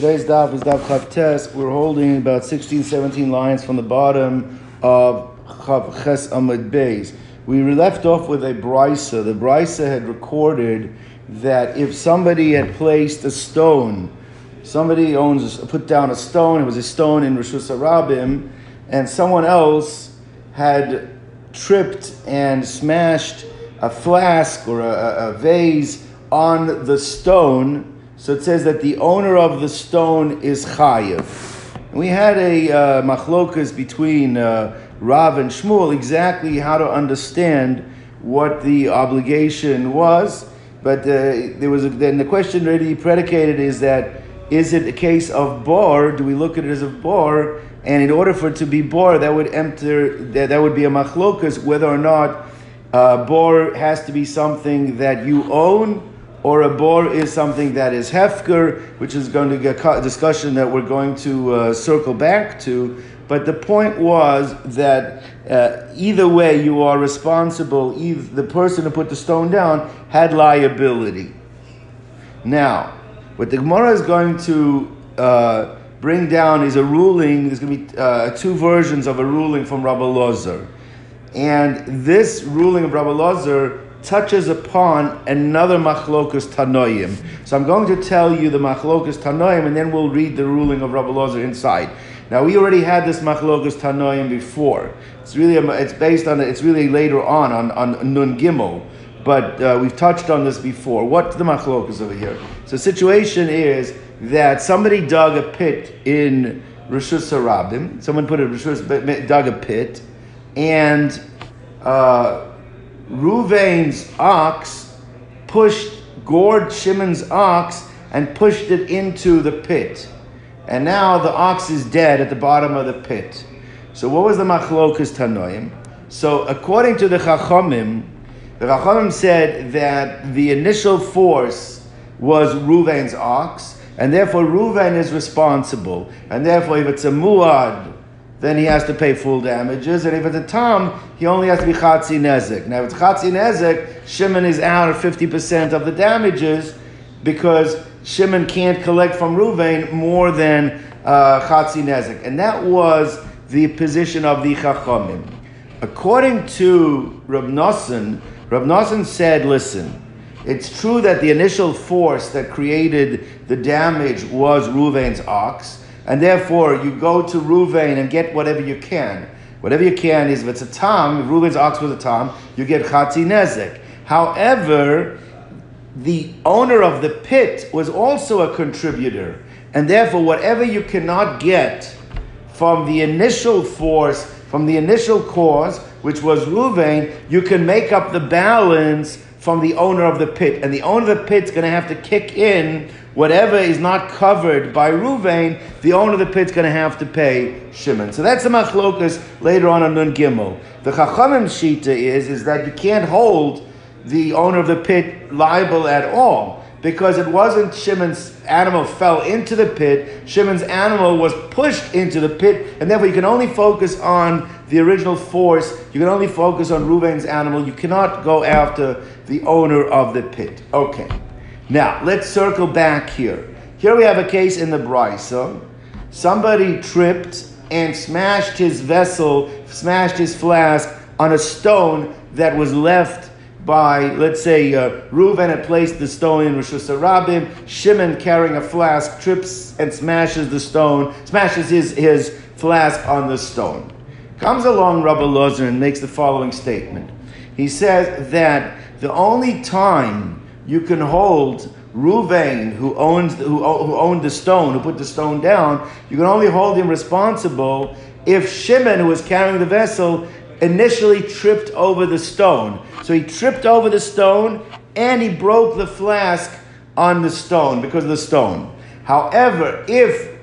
Today's daf is Daf Chav Tes. We're holding about 16, 17 lines from the bottom of Chav Ches Amad Beis. We left off with a brisa. The brisa had recorded that if somebody had placed a stone, somebody put down a stone, it was a stone in Reshus HaRabim, and someone else had tripped and smashed a flask or a vase on the stone. So it says that the owner of the stone is chayav. And we had a machlokas between Rav and Shmuel exactly how to understand what the obligation was. But then the question really predicated is it a case of bor? Do we look at it as a bor? And in order for it to be bor, that would be a machlokas whether or not bor has to be something that you own, or a bor is something that is hefker, which is going to get a discussion that we're going to circle back to. But the point was that either way you are responsible. The person who put the stone down had liability. Now, what the Gemara is going to bring down is a ruling. There's going to be two versions of a ruling from Rabbi Elazar. And this ruling of Rabbi Elazar touches upon another machlokas tanoim. So I'm going to tell you the machlokas tanoim, and then we'll read the ruling of Rabbi Elazar inside. Now we already had this machlokas tanoim before. It's really later on Nun Gimel, but we've touched on this before. What's the machlokas over here? So the situation is that somebody dug a pit in Reshus HaRabim. Someone dug a pit, and Ruvain's ox gored Shimon's ox and pushed it into the pit. And now the ox is dead at the bottom of the pit. So what was the machlokas tanoim? So according to the Chachamim said that the initial force was Ruvain's ox, and therefore Ruvain is responsible. And therefore if it's a muad, then he has to pay full damages. And if it's a tam, he only has to be chatzi nezek. Now, if it's chatzi nezek, Shimon is out of 50% of the damages because Shimon can't collect from Ruvain more than chatzi nezek. And that was the position of the Chachamim. According to Rav Nassan said, listen, it's true that the initial force that created the damage was Ruvain's ox, and therefore, you go to Ruvain and get whatever you can. Whatever you can is, if it's a tam, if Ruvain's ox was a tam, you get chatzi nezek. However, the owner of the pit was also a contributor. And therefore, whatever you cannot get from the initial force, from the initial cause, which was Ruvain, you can make up the balance from the owner of the pit. And the owner of the pit's going to have to kick in whatever is not covered by Ruvain. The owner of the pit's going to have to pay Shimon. So that's the machlokas later on Nun Gimel. The Chachamim shita is that you can't hold the owner of the pit liable at all, because it wasn't Shimon's animal fell into the pit. Shimon's animal was pushed into the pit, and therefore you can only focus on the original force. You can only focus on Ruvain's animal. You cannot go after the owner of the pit. Okay, now let's circle back here. Here we have a case in the brisa. Somebody tripped and smashed his flask on a stone that was left by, let's say, Ruvain had placed the stone in Reshus HaRabim. Shimon, carrying a flask, trips and smashes his flask on the stone. Comes along Rabbi Elazar and makes the following statement. He says that the only time you can hold Ruvain, who owned the stone, who put the stone down, you can only hold him responsible if Shimon, who was carrying the vessel, initially tripped over the stone. So he tripped over the stone and he broke the flask on the stone because of the stone. However, if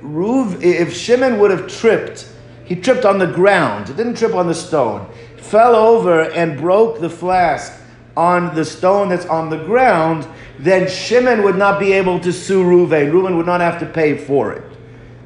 Shimon would have tripped, he tripped on the ground. He didn't trip on the stone. Fell over and broke the flask on the stone that's on the ground, then Shimon would not be able to sue Ruvain. Ruvain would not have to pay for it.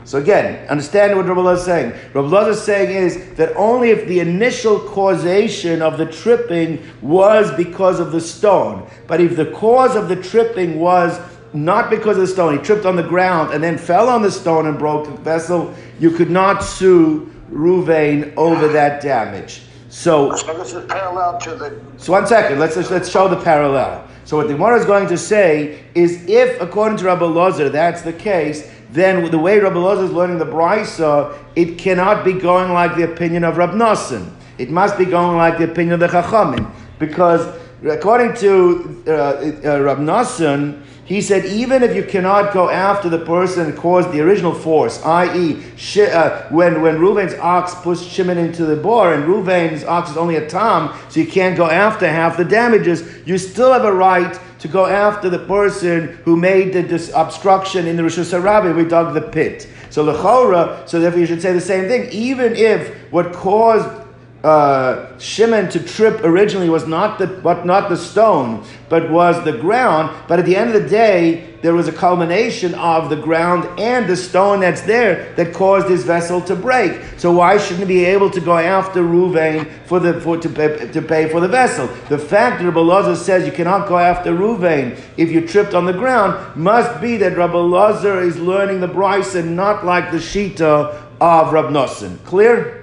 So again, understand what Rabbi Elazar is saying. Rabbi Elazar is saying is that only if the initial causation of the tripping was because of the stone, but if the cause of the tripping was not because of the stone. He tripped on the ground and then fell on the stone and broke the vessel. You could not sue Ruvain over that damage. So this is parallel to the... So one second, let's show the parallel. So what the Gemara is going to say is, if according to Rabbi Elazar that's the case, then the way Rabbi Elazar is learning the Brisa, it cannot be going like the opinion of Rav Nassan. It must be going like the opinion of the Chachamim, because according to Rav Nassan, he said, even if you cannot go after the person who caused the original force, i.e., when Reuven's ox pushed Shimon into the bore, and Reuven's ox is only a tom, so you can't go after half the damages, you still have a right to go after the person who made the obstruction in the Reshus HaRabim. We dug the pit. So l'chora, so therefore you should say the same thing. Even if what caused Shimon to trip originally was not the stone, but was the ground. But at the end of the day, there was a culmination of the ground and the stone that's there that caused his vessel to break. So why shouldn't he be able to go after Reuven to pay for the vessel? The fact that Rabbi Elazar says you cannot go after Reuven if you tripped on the ground must be that Rabbi Elazar is learning the Brisa and not like the Shita of Rav Nassan. Clear?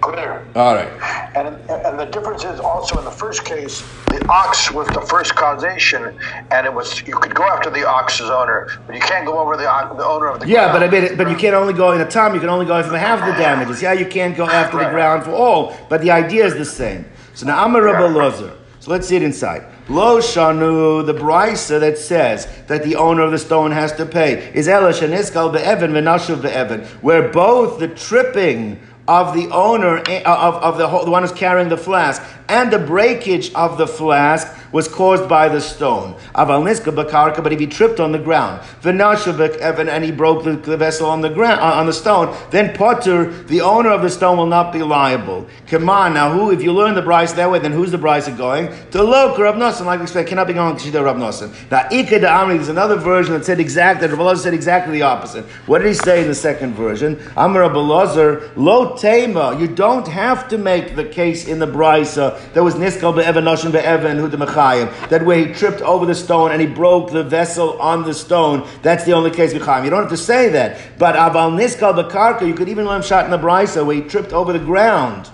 Clear. All right. And the difference is also in the first case, the ox was the first causation, and it was, you could go after the ox's owner, but you can't go over the owner of the ground. Yeah, but you can't only go in a time. You can only go after half the damages. Yeah, you can't go after the ground for all, but the idea is the same. So now I'm a Rabbi Elazar. So let's see it inside. Lo shanu, the brisa that says that the owner of the stone has to pay is ela sheniskal be'evan v'nashuv be'evan, where both the tripping of the owner, the one who's carrying the flask, and the breakage of the flask was caused by the stone. Aval niska b'karka, but if he tripped on the ground, and he broke the vessel on the ground, on the stone, then potter, the owner of the stone, will not be liable. Come on, now who, if you learn the brisa that way, then who's the brisa going? To Loka Rav Nassan, like we expect, cannot be going to Shita Rav Nassan. Now, Ika da'amri, there's another version that said exactly, Rav Elazar said exactly the opposite. What did he say in the second version? Amar Rav Elazar, lo tema, you don't have to make the case in the brisa that was niskal be'evan, noshin be'evan, who the that way he tripped over the stone and he broke the vessel on the stone. That's the only case Michaim. You don't have to say that. But aval niskal b'karka, you could even learn shot in the brisa where he tripped over the ground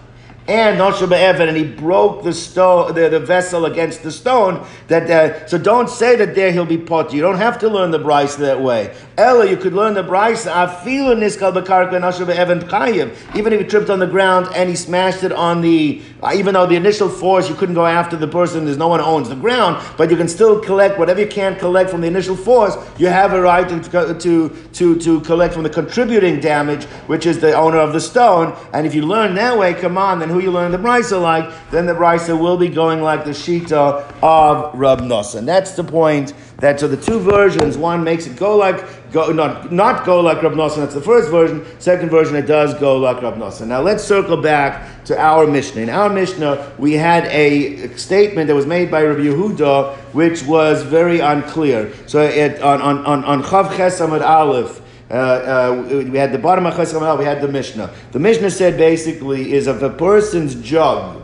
and Nosha B'Evan, and he broke the stone, the vessel against the stone. So don't say that there he'll be potter. You don't have to learn the brisa that way. Ella, you could learn the brisa afilu niskal b'karka Nosha B'Evan chayim. Even if he tripped on the ground and he smashed it on the, even though the initial force you couldn't go after the person, there's no one owns the ground, but you can still collect whatever you can collect from the initial force. You have a right to collect from the contributing damage, which is the owner of the stone. And if you learn that way, come on, then who you learn the brisa like, then the brisa will be going like the shita of Rav Nassan. That's the point. That so the two versions, one makes it go like Rav Nassan. That's the first version. Second version, it does go like Rav Nassan. Now let's circle back to our Mishnah. In our Mishnah, we had a statement that was made by Rabbi Yehuda, which was very unclear. So on Chav Ches Amad Aleph, we had the bottom of Chav Ches Amad Aleph, we had the Mishnah. The Mishnah said basically is if a person's jug,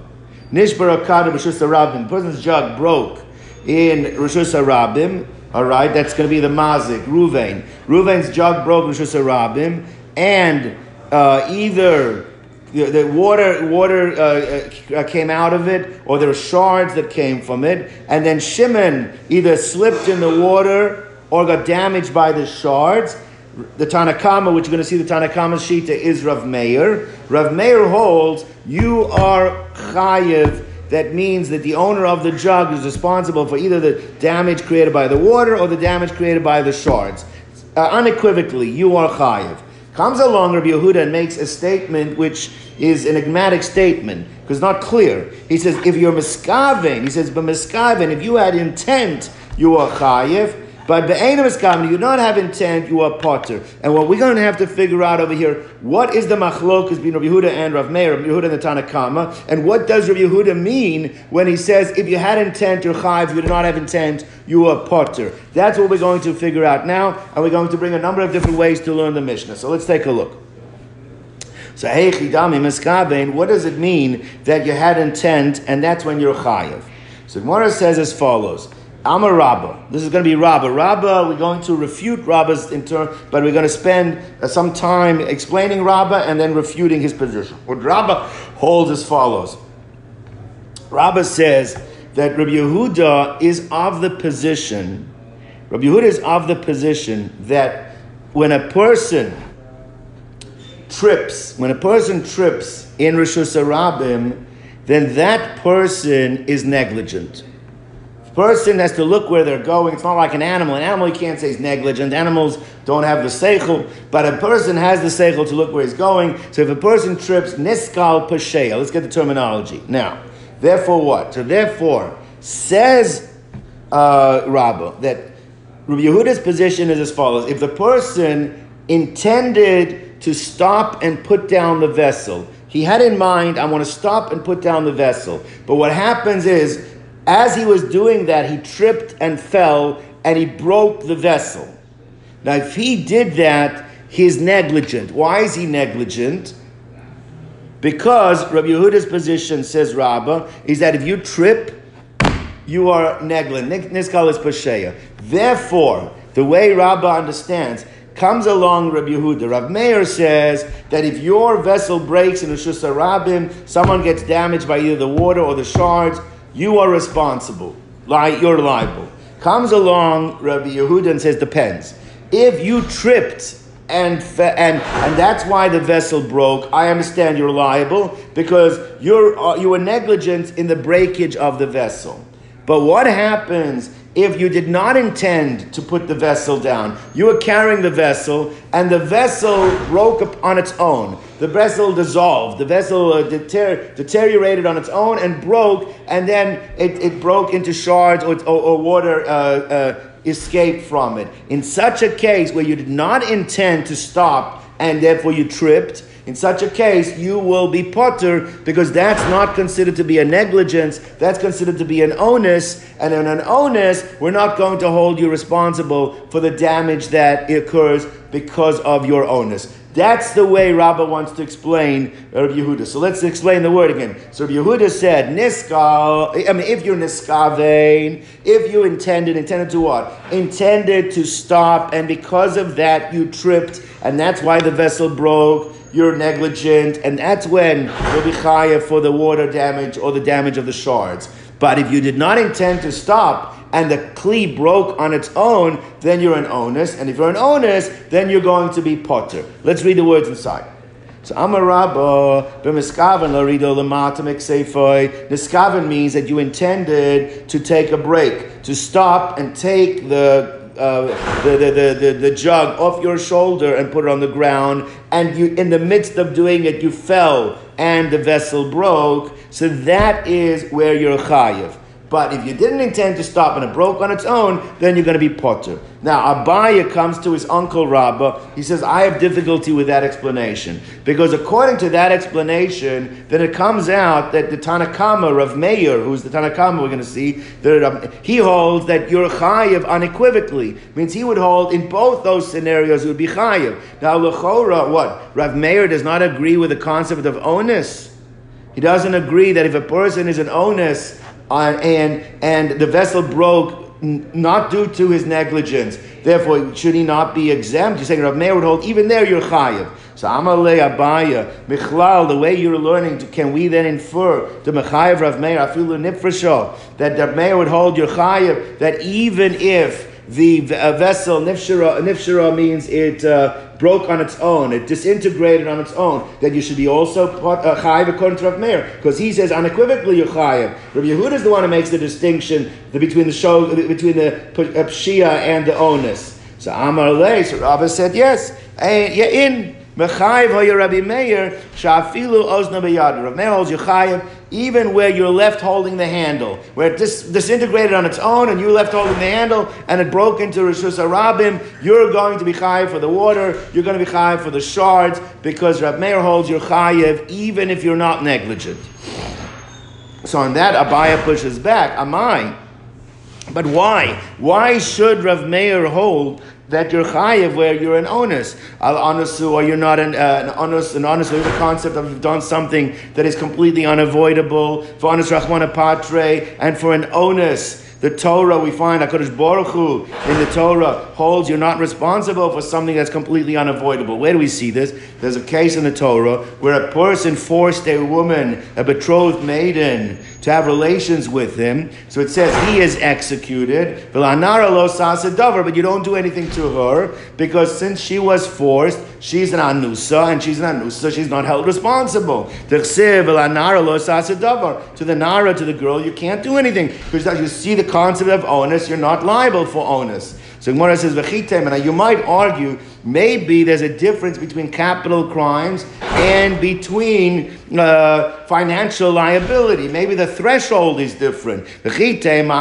Nishbar Akad Reshus HaRabim, the person's jug broke in Reshus HaRabim, all right, that's going to be the Mazik, Reuven. Reuven's jug broke Reshus HaRabim, and either the water came out of it, or there were shards that came from it, and then Shimon either slipped in the water or got damaged by the shards. The Tanakhama, which you're going to see the Tanakhama Shita, is Rav Meir. Rav Meir holds, you are Chayev. That means that the owner of the jug is responsible for either the damage created by the water or the damage created by the shards. Unequivocally, you are Chayev. Comes along Rabbi Yehuda and makes a statement which is an enigmatic statement, because it's not clear. He says, if you're Miskaven, he says, but Miskaven, if you had intent, you are Chayev. But be'ena miskaven, you do not have intent, you are potter. And what we're going to have to figure out over here, what is the machlokas between Rabbi Yehuda and Rav Meir, Rabbi Yehuda and the Tanakhama, and what does Rabbi Yehuda mean when he says, if you had intent, you're chayiv, if you do not have intent, you are potter. That's what we're going to figure out now, and we're going to bring a number of different ways to learn the Mishnah. So let's take a look. So, hey, chidami miskaven, what does it mean that you had intent, and that's when you're chayiv? So Gemara says as follows. I'm a Rabbah. This is going to be Rabbah. Rabbah, we're going to refute Rabbah's in turn, but we're going to spend some time explaining Rabbah and then refuting his position. What Rabbah holds as follows. Rabbah says that Rabbi Yehuda is of the position that when a person trips in Reshus HaRabim, then that person is negligent. Person has to look where they're going. It's not like an animal. An animal you can't say is negligent. Animals don't have the seichel, but a person has the seichel to look where he's going. So if a person trips, niskal pashea. Let's get the terminology. Now, therefore what? So therefore, says Rabbah, that Rabbi Yehuda's position is as follows. If the person intended to stop and put down the vessel, he had in mind, I want to stop and put down the vessel. But what happens is, as he was doing that, he tripped and fell, and he broke the vessel. Now, if he did that, he's negligent. Why is he negligent? Because Rabbi Yehuda's position, says Rabbah, is that if you trip, you are negligent. Niskal is pashea. Therefore, the way Rabbah understands, comes along Rabbi Yehuda. Rav Meir says that if your vessel breaks in Reshus HaRabim, someone gets damaged by either the water or the shards, you are responsible. You're liable. Comes along Rabbi Yehuda and says, depends. If you tripped and that's why the vessel broke, I understand you're liable because you were negligent in the breakage of the vessel. But what happens if you did not intend to put the vessel down? You were carrying the vessel and the vessel broke up on its own. The vessel dissolved. The vessel deteriorated on its own and broke, and then it broke into shards or water escaped from it. In such a case where you did not intend to stop and therefore you tripped, in such a case, you will be potter because that's not considered to be a negligence. That's considered to be an onus. And in an onus, we're not going to hold you responsible for the damage that occurs because of your onus. That's the way Rabbah wants to explain Rabbi Yehuda. So let's explain the word again. So Rabbi Yehuda said, if you're niskavein, if you intended to what? Intended to stop, and because of that you tripped, and that's why the vessel broke, you're negligent, and that's when you'll be chayav for the water damage or the damage of the shards. But if you did not intend to stop, and the kli broke on its own, then you're an onus. And if you're an onus, then you're going to be potter. Let's read the words inside. So, Amar Rabbah, b'miskaven l'rido l'mata mikseifoi. Niskaven means that you intended to take a break, to stop and take the jug off your shoulder and put it on the ground, and you, in the midst of doing it, you fell and the vessel broke. So that is where you're chayiv. But if you didn't intend to stop and it broke on its own, then you're going to be potter. Now, Abayah comes to his uncle Rabbah. He says, I have difficulty with that explanation. Because according to that explanation, then it comes out that the Tanakama, Rav Meir, who's the Tanakama we're going to see, he holds that you're chayiv unequivocally. Means he would hold in both those scenarios, you would be chayiv. Now, Lechora, what? Rav Meir does not agree with the concept of onus. He doesn't agree that if a person is an onus, and the vessel broke not due to his negligence, therefore, should he not be exempt? You're saying Rav Meir would hold, even there you're chayiv. So Amalei Abaya, Michlal, the way you're learning, can we then infer the Mechayiv Rav Meir, Afilu Nifresho, that Rav Meir would hold your chayiv, that even if the vessel, nifshira means it broke on its own, it disintegrated on its own, that you should be also chayiv according to Rav Meir, because he says unequivocally you're chayiv. Rabbi Yehuda is the one who makes the distinction between the pshia and the onus. So Amar Lei, so Rabbah said yes, in mechayiv hoya Rabbi Meir shafilu ozna beyad. Rav Meir holds you chayiv even where you're left holding the handle, where it disintegrated on its own and you left holding the handle and it broke into Reshus HaRabim, you're going to be chayiv for the water, you're going to be chayiv for the shards, because Rav Meir holds your chayiv even if you're not negligent. So on that, Abayah pushes back. Amai. But why? Why should Rav Meir hold that you're chayiv where you're an onus? Al-onusu, or you're not an onus. An onus is the concept of you've done something that is completely unavoidable. For onus rachmana patre, and for an onus, The Torah, we find HaKadosh Baruch Hu in the Torah holds you're not responsible for something that's completely unavoidable. Where do we see this? There's a case in the Torah where a person forced a woman, a betrothed maiden, to have relations with him. So it says he is executed. But you don't do anything to her because since she was forced, she's an anusa, and she's not held responsible. To the nara, to the girl, you can't do anything because as you see the concept of onus, you're not liable for onus. So Gemara says, and you might argue, maybe there's a difference between capital crimes and between financial liability. Maybe the threshold is different. Concerning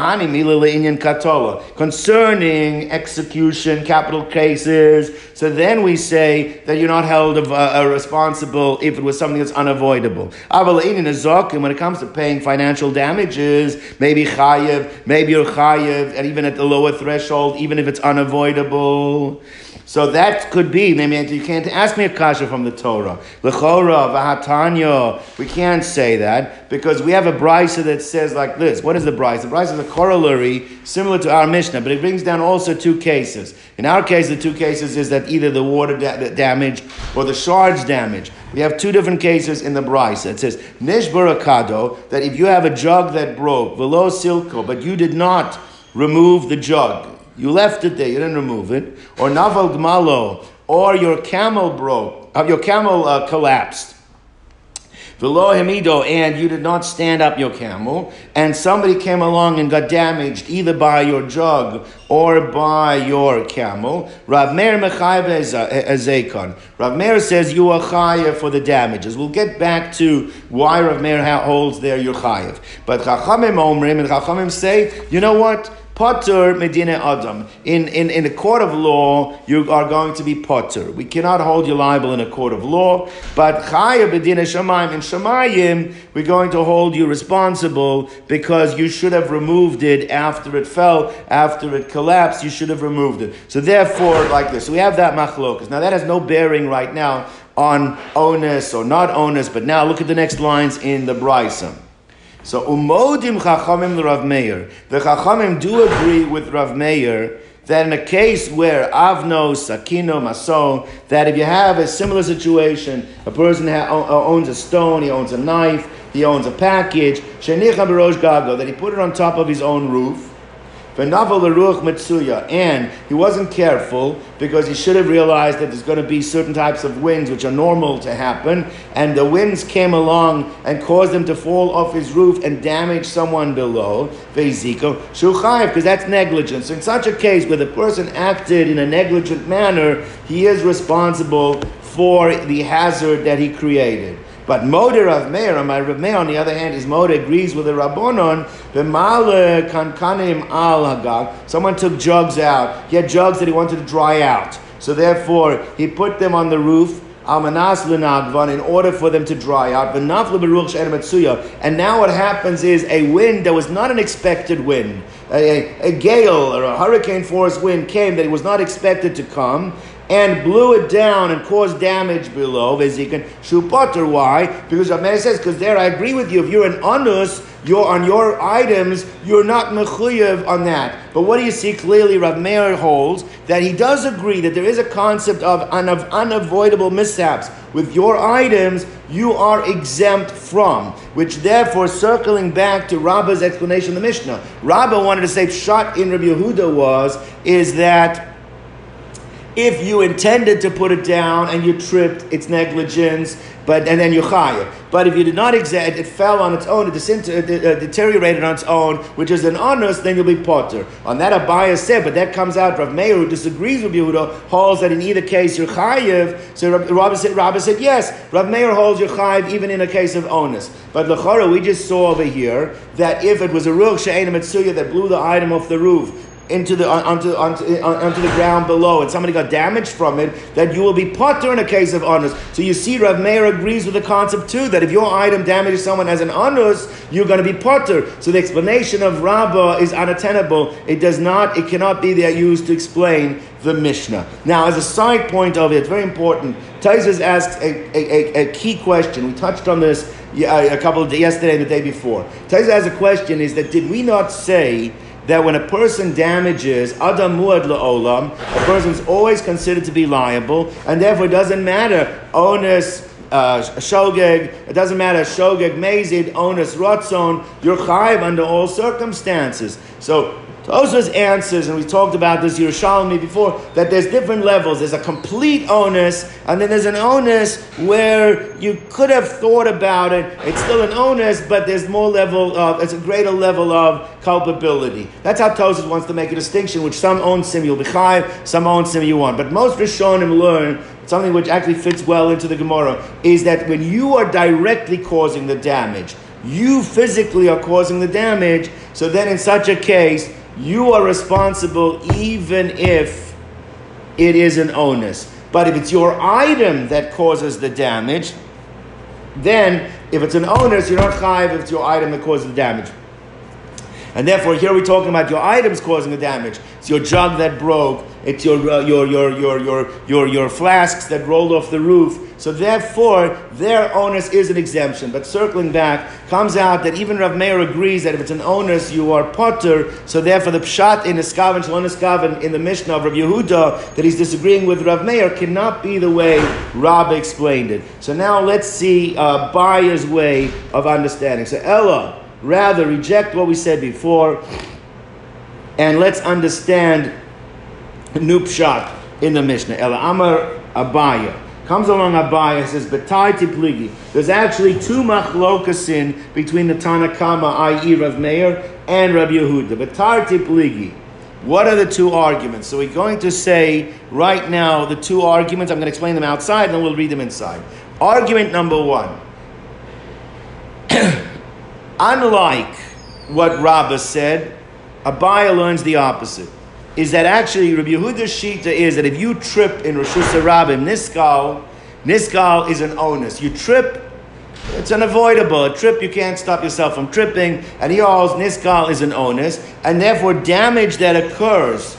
execution, capital cases. So then we say that you're not held responsible if it was something that's unavoidable. When it comes to paying financial damages, maybe you're chayev, and even at the lower threshold, even if it's unavoidable. So that could be, you can't ask me a kasha from the Torah. L'chora, v'hatanya, we can't say that because we have a brisa that says like this. What is the brisa? The brisa is a corollary similar to our Mishnah, but it brings down also two cases. In our case, the two cases is that either the water damage or the shards damage. We have two different cases in the brisa. It says, nishbara kado, that if you have a jug that broke, v'lo silko, but you did not remove the jug. You left it there, you didn't remove it. Or naval gmalo, or your camel broke, your camel collapsed. Velo hemido, and you did not stand up your camel, and somebody came along and got damaged either by your jug or by your camel. Rav Meir mechayev ezekon. Rav Meir says you are chayev for the damages. We'll get back to why Rav Meir holds there your chayev. But chachamim omrim, and chachamim say, you know what? Potter medina adam. In a court of law, you are going to be potter. We cannot hold you liable in a court of law. But chayav medina shamayim. In shamayim, we're going to hold you responsible because you should have removed it after it fell, after it collapsed. You should have removed it. So therefore, like this, we have that machlokas. Now that has no bearing right now on onus or not onus. But now look at the next lines in the Brisa. So umodim chachamim Rav Meir. The chachamim do agree with Rav Meir that in a case where avno, sakino, maso, that if you have a similar situation, a person owns a stone, he owns a knife, he owns a package, shenicha b'rosh gago, that he put it on top of his own roof, and he wasn't careful because he should have realized that there's going to be certain types of winds which are normal to happen, and the winds came along and caused him to fall off his roof and damage someone below, because that's negligence. So in such a case where the person acted in a negligent manner, he is responsible for the hazard that he created. But Moder Rav Meir, my Rav Meir on the other hand, his Moder agrees with the Rabbonon. B'male kankanim al hagag. Someone took jugs out. He had jugs that he wanted to dry out. So therefore, he put them on the roof. Almanas l'nagvan, in order for them to dry out. V'nafle beruch she'en matzuya. And now what happens is a wind that was not an expected wind, a gale or a hurricane force wind came that it was not expected to come, and blew it down and caused damage below. Vezikin shupater. Why? Because Rav Meir says, because there I agree with you. If you're an onus, you're on your items, you're not mechuyev on that. But what do you see clearly? Rav Meir holds that he does agree that there is a concept of unavoidable mishaps with your items. You are exempt from, which therefore, circling back to Rabbah's explanation of the Mishnah, Rabbah wanted to say shot in Rabbi Yehuda is that if you intended to put it down and you tripped, it's negligence, and then you chayev. But if you did not exact, it fell on its own, it deteriorated on its own, which is an onus, then you'll be potter. On that Abayah said, but that comes out Rav Meir, who disagrees with Yehuda, holds that in either case you're chayev. So Rabbah said yes, Rav Meir holds your chayev even in a case of onus. But l'chora, we just saw over here that if it was a ruch she'ena mitzuya that blew the item off the roof onto the ground below, and somebody got damaged from it, that you will be potter in a case of onus. So you see, Rav Meir agrees with the concept too, that if your item damages someone as an onus, you're going to be potter. So the explanation of Rabbah is unattainable. It cannot be there used to explain the Mishnah. Now, as a side point of it, it's very important. Taisus asks a key question. We touched on this yesterday and the day before. Taisus has a question: is that did we not say that when a person damages Adam Muad La'olam, a person's always considered to be liable, and therefore it doesn't matter onus, shogeg, it doesn't matter shogeg mazid, onus rotzon, you're chayiv under all circumstances. So Tosafos answers, and we talked about this Yerushalmi before, that there's different levels. There's a complete onus, and then there's an onus where you could have thought about it. It's still an onus, but there's more level of, it's a greater level of culpability. That's how Tosafos wants to make a distinction, which some onsim you'll be chayiv, some onsim you won't. But most Rishonim learn something which actually fits well into the Gemara, is that when you are directly causing the damage, you physically are causing the damage, so then in such a case, you are responsible even if it is an onus. But if it's your item that causes the damage, then if it's an onus, you're not chayiv if it's your item that causes the damage. And therefore, here we're talking about your items causing the damage. It's your jug that broke. It's your flasks that rolled off the roof. So therefore, their onus is an exemption. But circling back, comes out that even Rav Meir agrees that if it's an onus, you are potter. So therefore, the pshat in Eskav and Shalon Eskav in the Mishnah of Rabbi Yehuda that he's disagreeing with Rav Meir cannot be the way Rabbah explained it. So now let's see Abayah's way of understanding. So Ella. Rather, reject what we said before, and let's understand new pshat in the Mishnah. El Amar Abayah comes along. Abayah says, "B'tai tipligi." There's actually two machlokasin between the Tana Kama, i.e., Rav Meir and Rabbi Yehuda. B'tai tipligi. What are the two arguments? So we're going to say right now the two arguments. I'm going to explain them outside, and then we'll read them inside. Argument number one. Unlike what Rabbah said, Abayah learns the opposite. Is that actually Rabbi Yehuda's shita is that if you trip in Reshus HaRabim Niskal is an onus. You trip, it's unavoidable. A trip, you can't stop yourself from tripping. And he holds Niskal is an onus. And therefore damage that occurs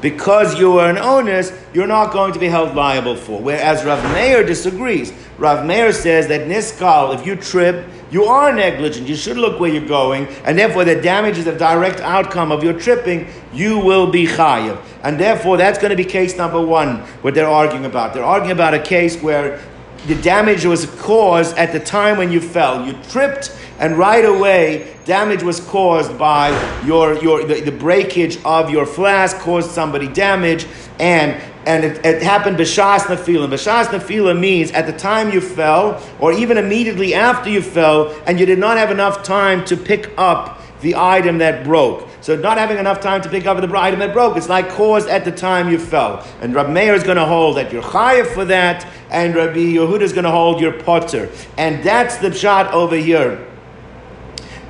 because you are an onus, you're not going to be held liable for. Whereas Rav Meir disagrees. Rav Meir says that Niskal, if you trip, you are negligent. You should look where you're going, and therefore the damage is the direct outcome of your tripping. You will be chayav, and therefore that's going to be case number one. What they're arguing about. They're arguing about a case where the damage was caused at the time when you fell. You tripped, and right away damage was caused by the breakage of your flask caused somebody damage, and it happened b'shas nefila. B'shas nefila means at the time you fell, or even immediately after you fell, and you did not have enough time to pick up the item that broke. So not having enough time to pick up the item that broke, it's like caused at the time you fell. And Rabbi Meir is going to hold that you're chayav for that, and Rabbi Yehuda is going to hold your potter. And that's the pshat over here.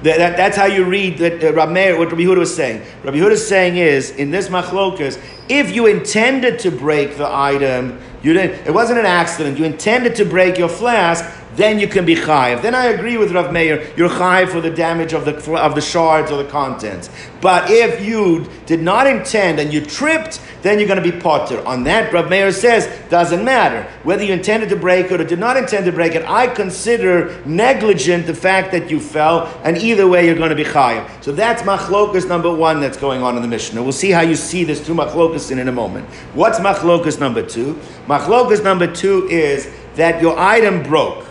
That's how you read that Rabbi Meir, what Rabbi Yehuda was saying. Rabbi Yehuda's saying is, in this machlokas, if you intended to break the item, you didn't. It wasn't an accident. You intended to break your flask, then you can be chayiv. Then I agree with Rav Meir, you're chayiv for the damage of the shards or the contents. But if you did not intend and you tripped, then you're going to be potter. On that, Rav Meir says, doesn't matter. Whether you intended to break it or did not intend to break it, I consider negligent the fact that you fell, and either way you're going to be chayiv. So that's machlokas number one that's going on in the Mishnah. We'll see how you see this through machlokas in a moment. What's machlokas number two? Machlokas number two is that your item broke.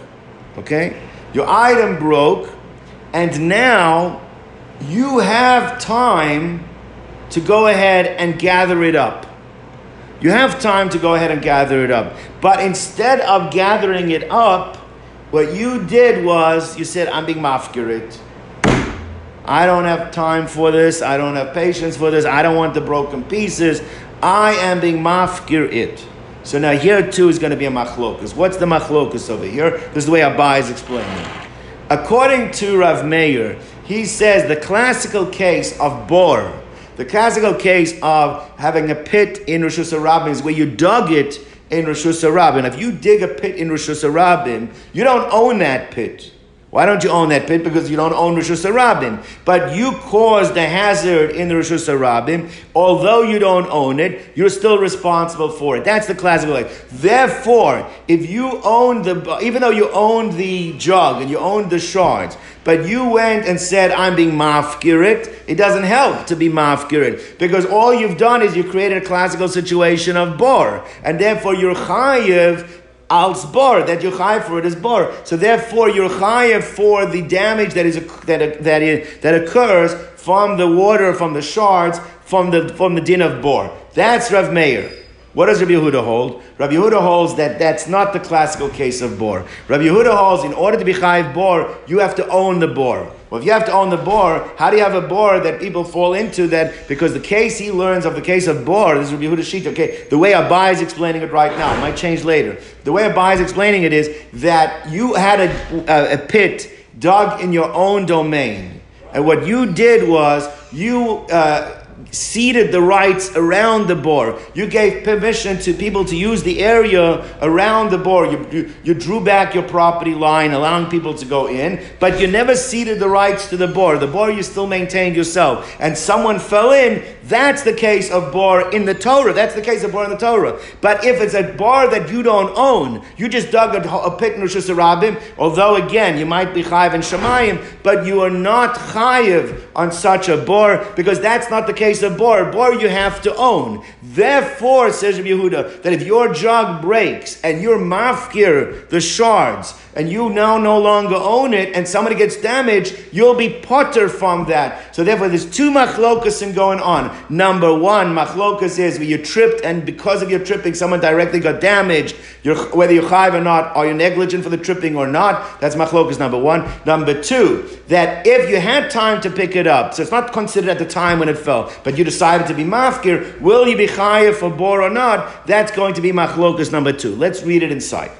Okay? Your item broke, and now you have time to go ahead and gather it up. You have time to go ahead and gather it up. But instead of gathering it up, what you did was you said, I'm being mafkirit. I don't have time for this. I don't have patience for this. I don't want the broken pieces. I am being mafkirit. So now here too is going to be a machlokus. What's the machlokus over here? This is the way Abai is explaining. According to Rav Meir, he says the classical case of bor, the classical case of having a pit in Reshus HaRabim is where you dug it in Reshus HaRabim. If you dig a pit in Reshus HaRabim, you don't own that pit. Why don't you own that pit? Because you don't own Reshus HaRabim. But you caused the hazard in the Reshus HaRabim. Although you don't own it, you're still responsible for it. That's the classical way. Therefore, if you own the, even though you owned the jug and you owned the shards, but you went and said, I'm being mafkirit, it doesn't help to be mafkirit. Because all you've done is you created a classical situation of bor. And therefore, you're chayiv als bor, that you're chayiv for it is bor. So therefore, you're chayiv for the damage that occurs from the water, from the shards, from the din of bor. That's Rav Meir. What does Rabbi Yehuda hold? Rabbi Yehuda holds that that's not the classical case of bor. Rabbi Yehuda holds in order to be chayiv bor, you have to own the bor. Well, if you have to own the bor, how do you have a bor that people fall into that? Because the case he learns of the case of bor, this is Rabbi Yehuda Shita, okay, the way Abayah is explaining it right now, it might change later. The way Abayah is explaining it is that you had a pit dug in your own domain. And what you did was you ceded the rights around the bor. You gave permission to people to use the area around the bor. You drew back your property line, allowing people to go in, but you never ceded the rights to the bor. The bor you still maintained yourself. And someone fell in, that's the case of bor in the Torah. That's the case of bor in the Torah. But if it's a bor that you don't own, you just dug a pit in Reshus HaRabim, although again, you might be chayiv in Shemayim, but you are not chayiv on such a bor, because that's not the case of bor. Bor you have to own. Therefore, says Rabbi Yehuda, that if your jug breaks and you're mafkir the shards and you now no longer own it and somebody gets damaged, you'll be potter from that. So therefore there's two machlokas going on. Number one, machlokas is where you tripped and because of your tripping someone directly got damaged. Whether you're chayiv or not, are you negligent for the tripping or not? That's machlokas number one. Number two, that if you had time to pick it up, so it's not considered at the time when it fell, but you decided to be mafkir, will you be chayiv for bor or not? That's going to be machlokas number two. Let's read it inside.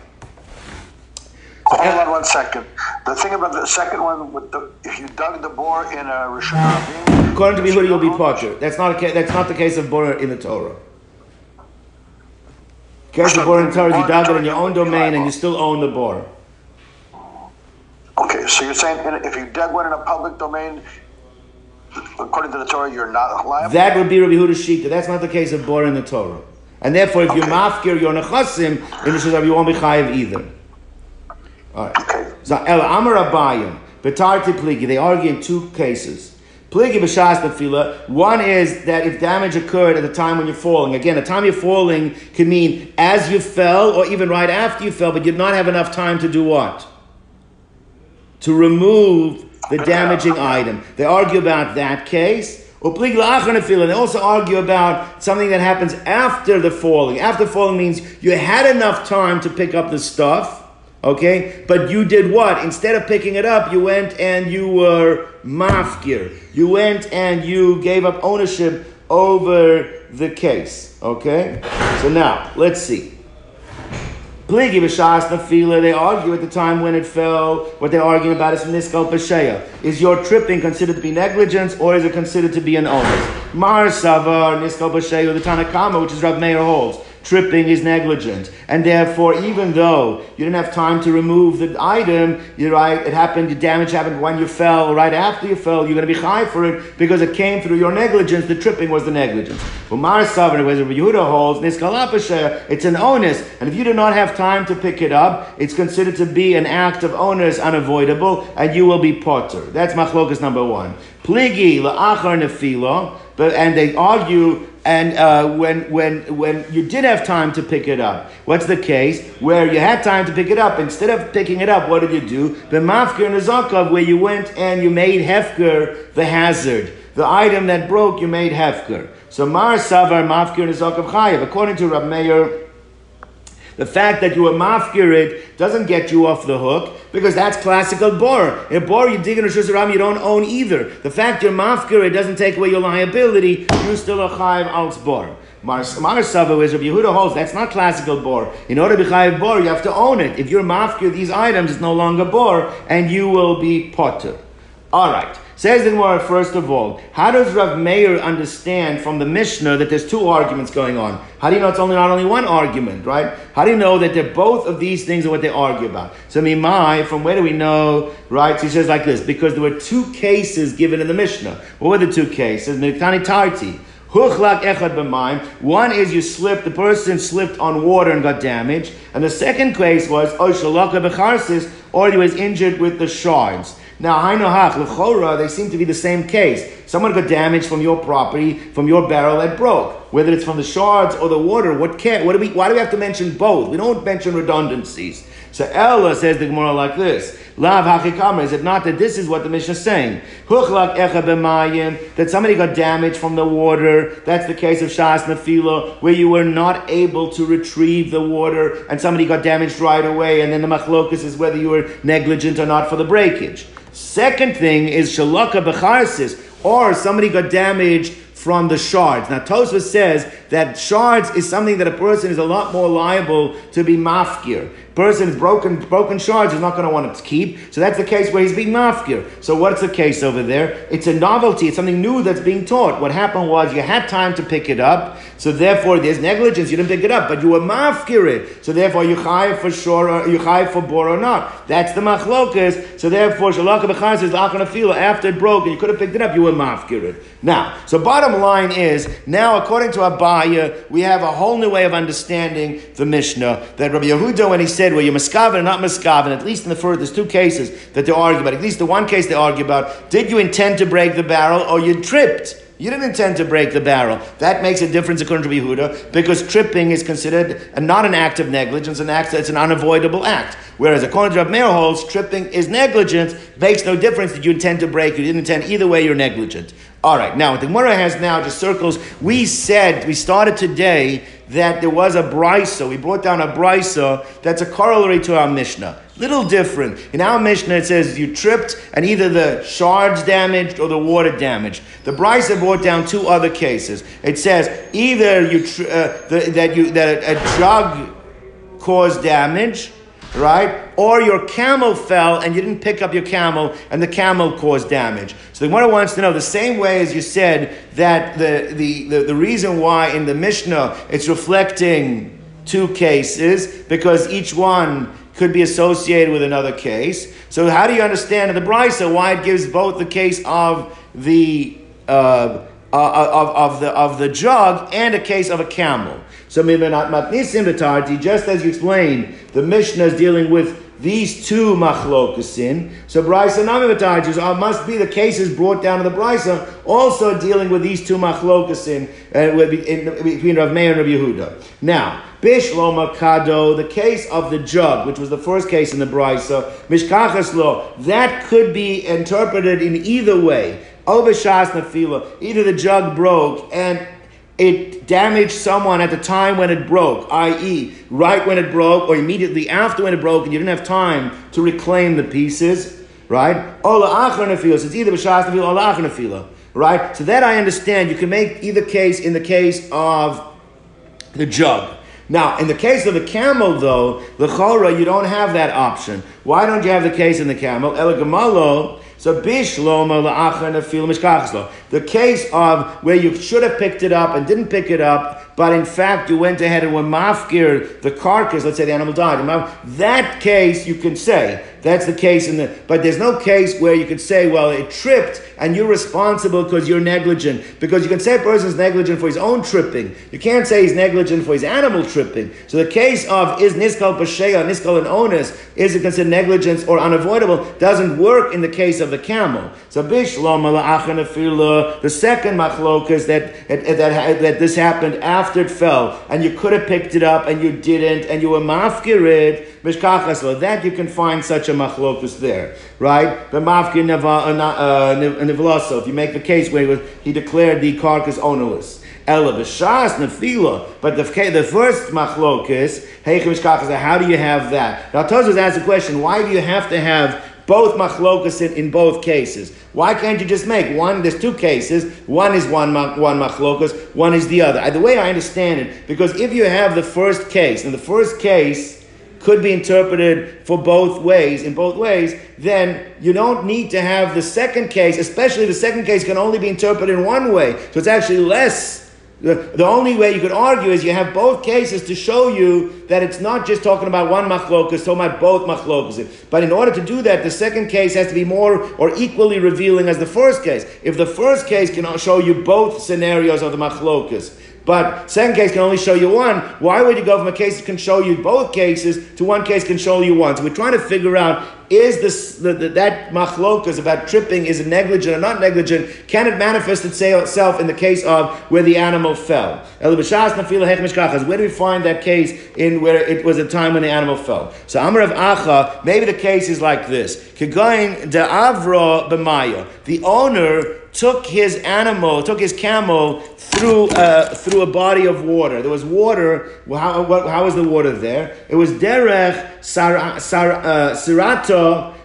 So, hold on 1 second. The thing about the second one, with the, if you dug the bor in a Reshus HaRabim, according to Yehuda, you'll be potter. That's not the case of bor in the Torah. The case of bor in the Torah, you dug it on your own domain and you still own the bor. Okay, so you're saying if you dug one in a public domain, according to the Torah, you're not liable? That would be Rabbi Yehuda Shita. That's not the case of bor in the Torah. And therefore, if you're mafkir, you're nechassim, in Reshus HaRabim, you won't be chayiv either. All right. So, El Amar Abayim, Betar Ti Pligi, they argue in two cases. Pligi B'shas Tefila, one is that if damage occurred at the time when you're falling, again, the time you're falling can mean as you fell or even right after you fell, but you did not have enough time to do what? To remove the damaging item. They argue about that case. Or pligi l'achar nefila. They also argue about something that happens after the falling. After falling means you had enough time to pick up the stuff, okay? But you did what? Instead of picking it up, you went and you were mafkir. You went and you gave up ownership over the case, okay? So now, let's see. Pligi b'shas nefila, they argue at the time when it fell. What they're arguing about is niskal pesheya. Is your tripping considered to be negligence or is it considered to be an onus? Mar savar niskal pesheya, the Tanakama, which is Rav Meir holds. Tripping is negligent. And therefore, even though you didn't have time to remove the item, you're right, it happened, the damage happened when you fell, right after you fell, you're going to be chayiv for it because it came through your negligence. The tripping was the negligence. Umar Savr, whereas Rabbi Yehuda holds, it's an onus. And if you do not have time to pick it up, it's considered to be an act of onus, unavoidable, and you will be potter. That's machlokas number one. Pligi la'achar nefila, and they argue, and when you did have time to pick it up, what's the case where you had time to pick it up? Instead of picking it up, what did you do? The mafker nezakav, where you went and you made hefker the hazard, the item that broke, you made hefker. So mar savar mafker nezakav chayev. According to Rav Meir, the fact that you were mafkirid doesn't get you off the hook because that's classical bor. In bor, you dig in Reshus HaRabim, you don't own either. The fact you're mafkirid doesn't take away your liability. You still are chayiv als bor. Mar Sava is Rabbi Yehuda holds, that's not classical bor. In order to be chayiv bor, you have to own it. If you're mafkir these items, it's no longer bor, and you will be potter. All right. Says the Gemara, first of all, how does Rav Meir understand from the Mishnah that there's two arguments going on? How do you know it's only not only one argument, right? How do you know that they're both of these things and what they argue about? So Mimai, from where do we know, right? So he says like this, because there were two cases given in the Mishnah. What were the two cases? Miktani Tarti. One is you slipped, the person slipped on water and got damaged. And the second case was, or he was injured with the shards. Now, they seem to be the same case. Someone got damaged from your property, from your barrel that broke. Whether it's from the shards or the water, why do we have to mention both? We don't mention redundancies. So Ella says the Gemara like this. Lav hachikamra, is it not that this is what the Mishnah is saying? Huchlak echa b'mayim, that somebody got damaged from the water. That's the case of Shas Nefila, where you were not able to retrieve the water and somebody got damaged right away, and then the machlokus is whether you were negligent or not for the breakage. Second thing is shalaka b'charsis, or somebody got damaged from the shards. Now Tosfos says that shards is something that a person is a lot more liable to be mafkir. Person's broken shards is not going to want to keep. So that's the case where he's being mafkir. So what's the case over there? It's a novelty. It's something new that's being taught. What happened was you had time to pick it up. So therefore there's negligence. You didn't pick it up, but you were mafkir it. So therefore you chai for shor, or you chai for bor or not. That's the machlokas. So therefore shalaka b'chaz is not going to feel after it broke and you could have picked it up. You were mafkir it. Now, so bottom line is, now according to Abayah, we have a whole new way of understanding the Mishnah, that Rabbi Yehuda, when he said, well, you're miskaven or not miskaven, at least in the first, there's two cases that they argue about, at least the one case they argue about, did you intend to break the barrel or you tripped? You didn't intend to break the barrel. That makes a difference according to Rabbi Yehuda, because tripping is considered not an act of negligence, it's an unavoidable act. Whereas according to Rav Meir holds, tripping is negligence, makes no difference that you intend to break, you didn't intend, either way you're negligent. All right, now what the Gemara has now just circles. We started today that there was a brisa. We brought down a brisa that's a corollary to our Mishnah. Little different. In our Mishnah, it says you tripped and either the shards damaged or the water damaged. The brisa brought down two other cases. It says either that a jug caused damage, right? Or your camel fell and you didn't pick up your camel and the camel caused damage. So the Gemara wants to know, the same way as you said that the reason why in the Mishnah it's reflecting two cases, because each one could be associated with another case. So how do you understand the Brisa, why it gives both the case of the jug and a case of a camel? So just as you explained, the Mishnah is dealing with these two machlokasin. So Brisa Nami must be the cases brought down to the Brisa also dealing with these two machlokasin between Rav Meir and Rav Yehuda. Now, Bishlo Makado, the case of the jug, which was the first case in the Brisa, Mishkachaslo, that could be interpreted in either way. Obeshas Nefila, either the jug broke and it damaged someone at the time when it broke, i.e. right when it broke or immediately after when it broke and you didn't have time to reclaim the pieces, right? Ola achar nefila, so it's either b'shas nefila or achar nefila, right? So that I understand, you can make either case in the case of the jug. Now, in the case of the camel, though, l'chora, you don't have that option. Why don't you have the case in the camel? El gamalo, so bishloma la'achar nefila mishkachaslo. The case of where you should have picked it up and didn't pick it up, but in fact you went ahead and were mafkir the carcass, let's say the animal died. That case you can say, that's the case but there's no case where you could say, well, it tripped and you're responsible because you're negligent. Because you can say a person's negligent for his own tripping. You can't say he's negligent for his animal tripping. So the case of is niskal pasheya, niskal and onus, is it considered negligence or unavoidable, doesn't work in the case of the camel. So bishlom ala'achan afilah, the second machlokas that this happened after it fell and you could have picked it up and you didn't and you were mafkirid, mishkachasla, that you can find such a machlokus there, right? But mafkir nevlaso, if you make the case where he declared the carcass ownerless. Ela b'shas nefila, but the first machlokus, heichem mishkachasla, how do you have that? Now Tosfos asks the question, why do you have to have both machlokas in both cases? Why can't you just make one? There's two cases. One is one machlokas, one is the other. The way I understand it, because if you have the first case, in the first case, could be interpreted for both ways, in both ways, then you don't need to have the second case, especially the second case can only be interpreted in one way. So it's actually less. The only way you could argue is you have both cases to show you that it's not just talking about one machlokas, it's talking about both machlokas. But in order to do that, the second case has to be more or equally revealing as the first case. If the first case can show you both scenarios of the machlokas, but second case can only show you one, why would you go from a case that can show you both cases to one case can show you one? So we're trying to figure out, is this that machlokas about tripping, is it negligent or not negligent? Can it manifest itself in the case of where the animal fell? Where do we find that case in where it was a time when the animal fell? So Amar of Acha, maybe the case is like this. The owner took his animal, took his camel through a body of water. There was water. How was the water there? It was derech sirato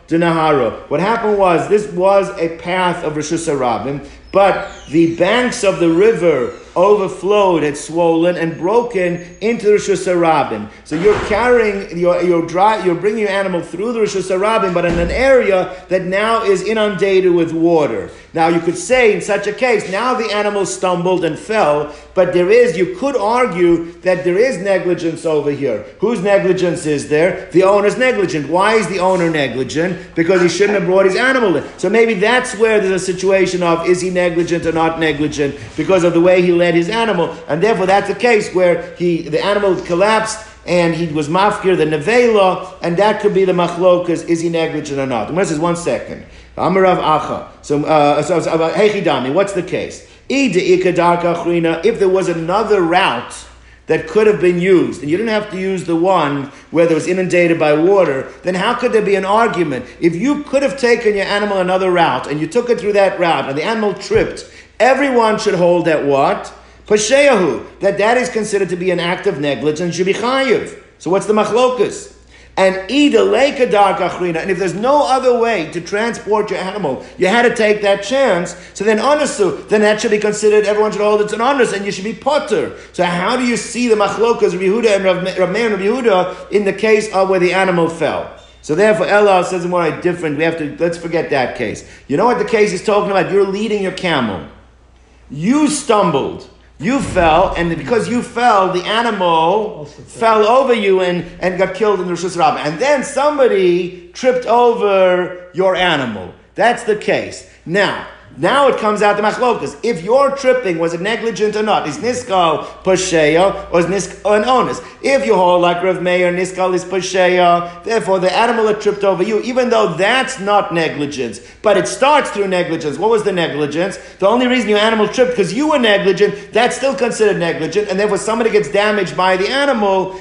denaharo. What happened was, this was a path of Reshus HaRabim, but the banks of the river overflowed, had swollen and broken into the Reshus HaRabim. So you're carrying you're bringing your animal through the Reshus HaRabim, but in an area that now is inundated with water. Now you could say in such a case, now the animal stumbled and fell, but you could argue that there is negligence over here. Whose negligence is there? The owner's negligent. Why is the owner negligent? Because he shouldn't have brought his animal in. So maybe that's where there's a situation of, is he negligent or not negligent because of the way he led his animal, and therefore that's a case where the animal collapsed and he was mafkir the nevela, and that could be the machlokas, is he negligent or not? The Gemara says, 1 second. Amarav Acha. So Hechidami, what's the case? If there was another route that could have been used, and you didn't have to use the one where it was inundated by water, then how could there be an argument? If you could have taken your animal another route, and you took it through that route, and the animal tripped, everyone should hold that what? Pasheahu, that is considered to be an act of negligence, should be chayiv. So what's the machlokas? And either leka dark achrina, and if there's no other way to transport your animal, you had to take that chance, so then onasu, then that should be considered, everyone should hold it's an onus, and you should be potter. So how do you see the machlokas of Yehuda and Rav Meir and Rabbi Yehuda in the case of where the animal fell? So therefore, Elazar says it's more different, let's forget that case. You know what the case is talking about? You're leading your camel. You stumbled. You fell, and because you fell, the animal fell over you and got killed in the Reshus HaRabim. And then somebody tripped over your animal. That's the case. Now it comes out the machlokas. If your tripping, was it negligent or not? Is niskal pasheya or is niskal an onus? If you hold like Rav Meir, niskal is pasheya, therefore the animal that tripped over you, even though that's not negligence, but it starts through negligence. What was the negligence? The only reason your animal tripped because you were negligent, that's still considered negligent, and therefore somebody gets damaged by the animal,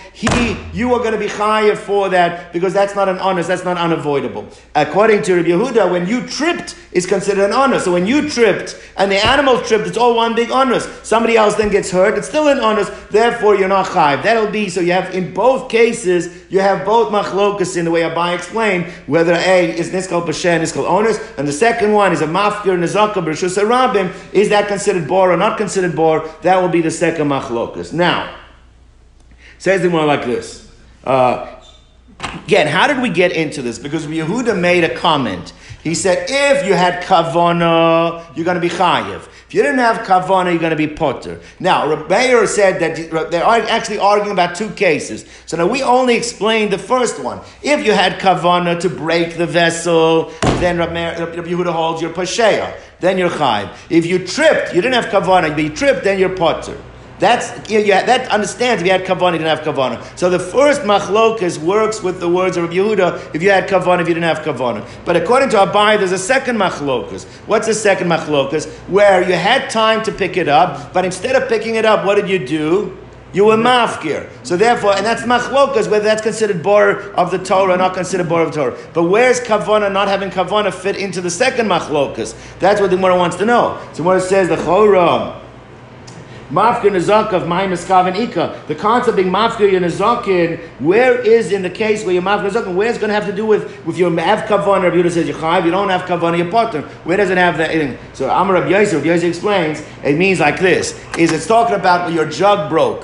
you are going to be chayav for that because that's not an onus, that's not unavoidable. According to Rabbi Yehuda, when you tripped, is considered an onus. So when you tripped and the animal tripped, it's all one big onus. Somebody else then gets hurt, it's still an onus, therefore you're not chayiv. That'll be, so you have in both cases, you have both machlokas in the way Abayah explained, whether A is niskal b'shen, niskal onus, and the second one is a mafkir, nizaka, b'reshus harabim, is that considered bor or not considered bor? That will be the second machlokas. Now, says the more like this. Again, how did we get into this? Because Yehuda made a comment. He said, if you had kavana, you're going to be chayiv. If you didn't have kavana, you're going to be potter. Now, Rav Meir said that they're actually arguing about two cases. So now we only explained the first one. If you had kavana to break the vessel, then Rav Yehuda holds your pasheya. Then you're chayiv. If you tripped, you didn't have kavana, but you tripped, then you're potter. That understands if you had kavanah, you didn't have kavanah. So the first machlokas works with the words of Rabbi Yehuda, if you had kavanah, if you didn't have kavanah. But according to Abayah, there's a second machlokas. What's the second machlokas? Where you had time to pick it up, but instead of picking it up, what did you do? You were mafkir. So therefore, and that's machlokas, whether that's considered bor of the Torah or not considered bor of the Torah. But where's kavanah, not having kavanah, fit into the second machlokas? That's what the Gemara wants to know. So Gemara says, the Chorah, mafkir nezakev my miskav and ika. The concept being mafkir your nezakin, where is in the case where your mafkir nezakin, where's going to have to do with your have kavanah? Rabbi Yehuda says you chayiv. You don't have kavanah, your potter. Where does it have that? So Amar Rabbi Yosef explains it means like this: is it's talking about your jug broke,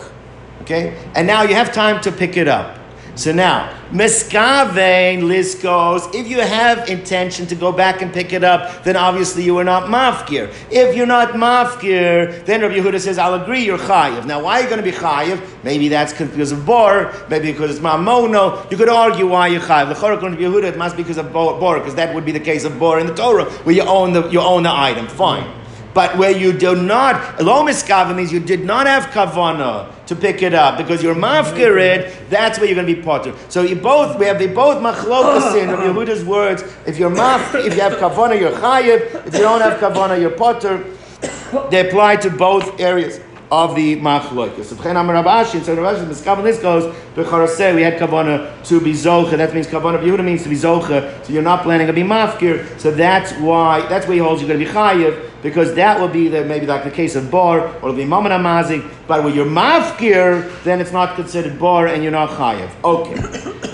okay, and now you have time to pick it up. So now, meskavein liskos, if you have intention to go back and pick it up, then obviously you are not mafkir. If you're not mafkir, then Rabbi Yehuda says, I'll agree, you're chayiv. Now, why are you going to be chayiv? Maybe that's because of bor, maybe because it's mamono. You could argue why you're chayiv. L'chorah, according to Yehuda, it must be because of bor, because that would be the case of bor in the Torah, where you own the item. Fine. But where you do not, lo miskava means you did not have kavana to pick it up because you're mafkirid, that's where you're going to be potter. So we have both machlokas in Rabbi Yehuda's words. If you're if you have kavana, you're chayiv. If you don't have kavana, you're potter. They apply to both areas of the machlokas. So Rav Ashi says, we had kavana to be zocha. That means kavana of Yehuda means to be zocha. So you're not planning to be mafkir. So that's where he holds you're going to be chayiv. Because that will be maybe like the case of bar, or it'll be maman amazik, but when you're mafkir, then it's not considered bar and you're not chayev. Okay.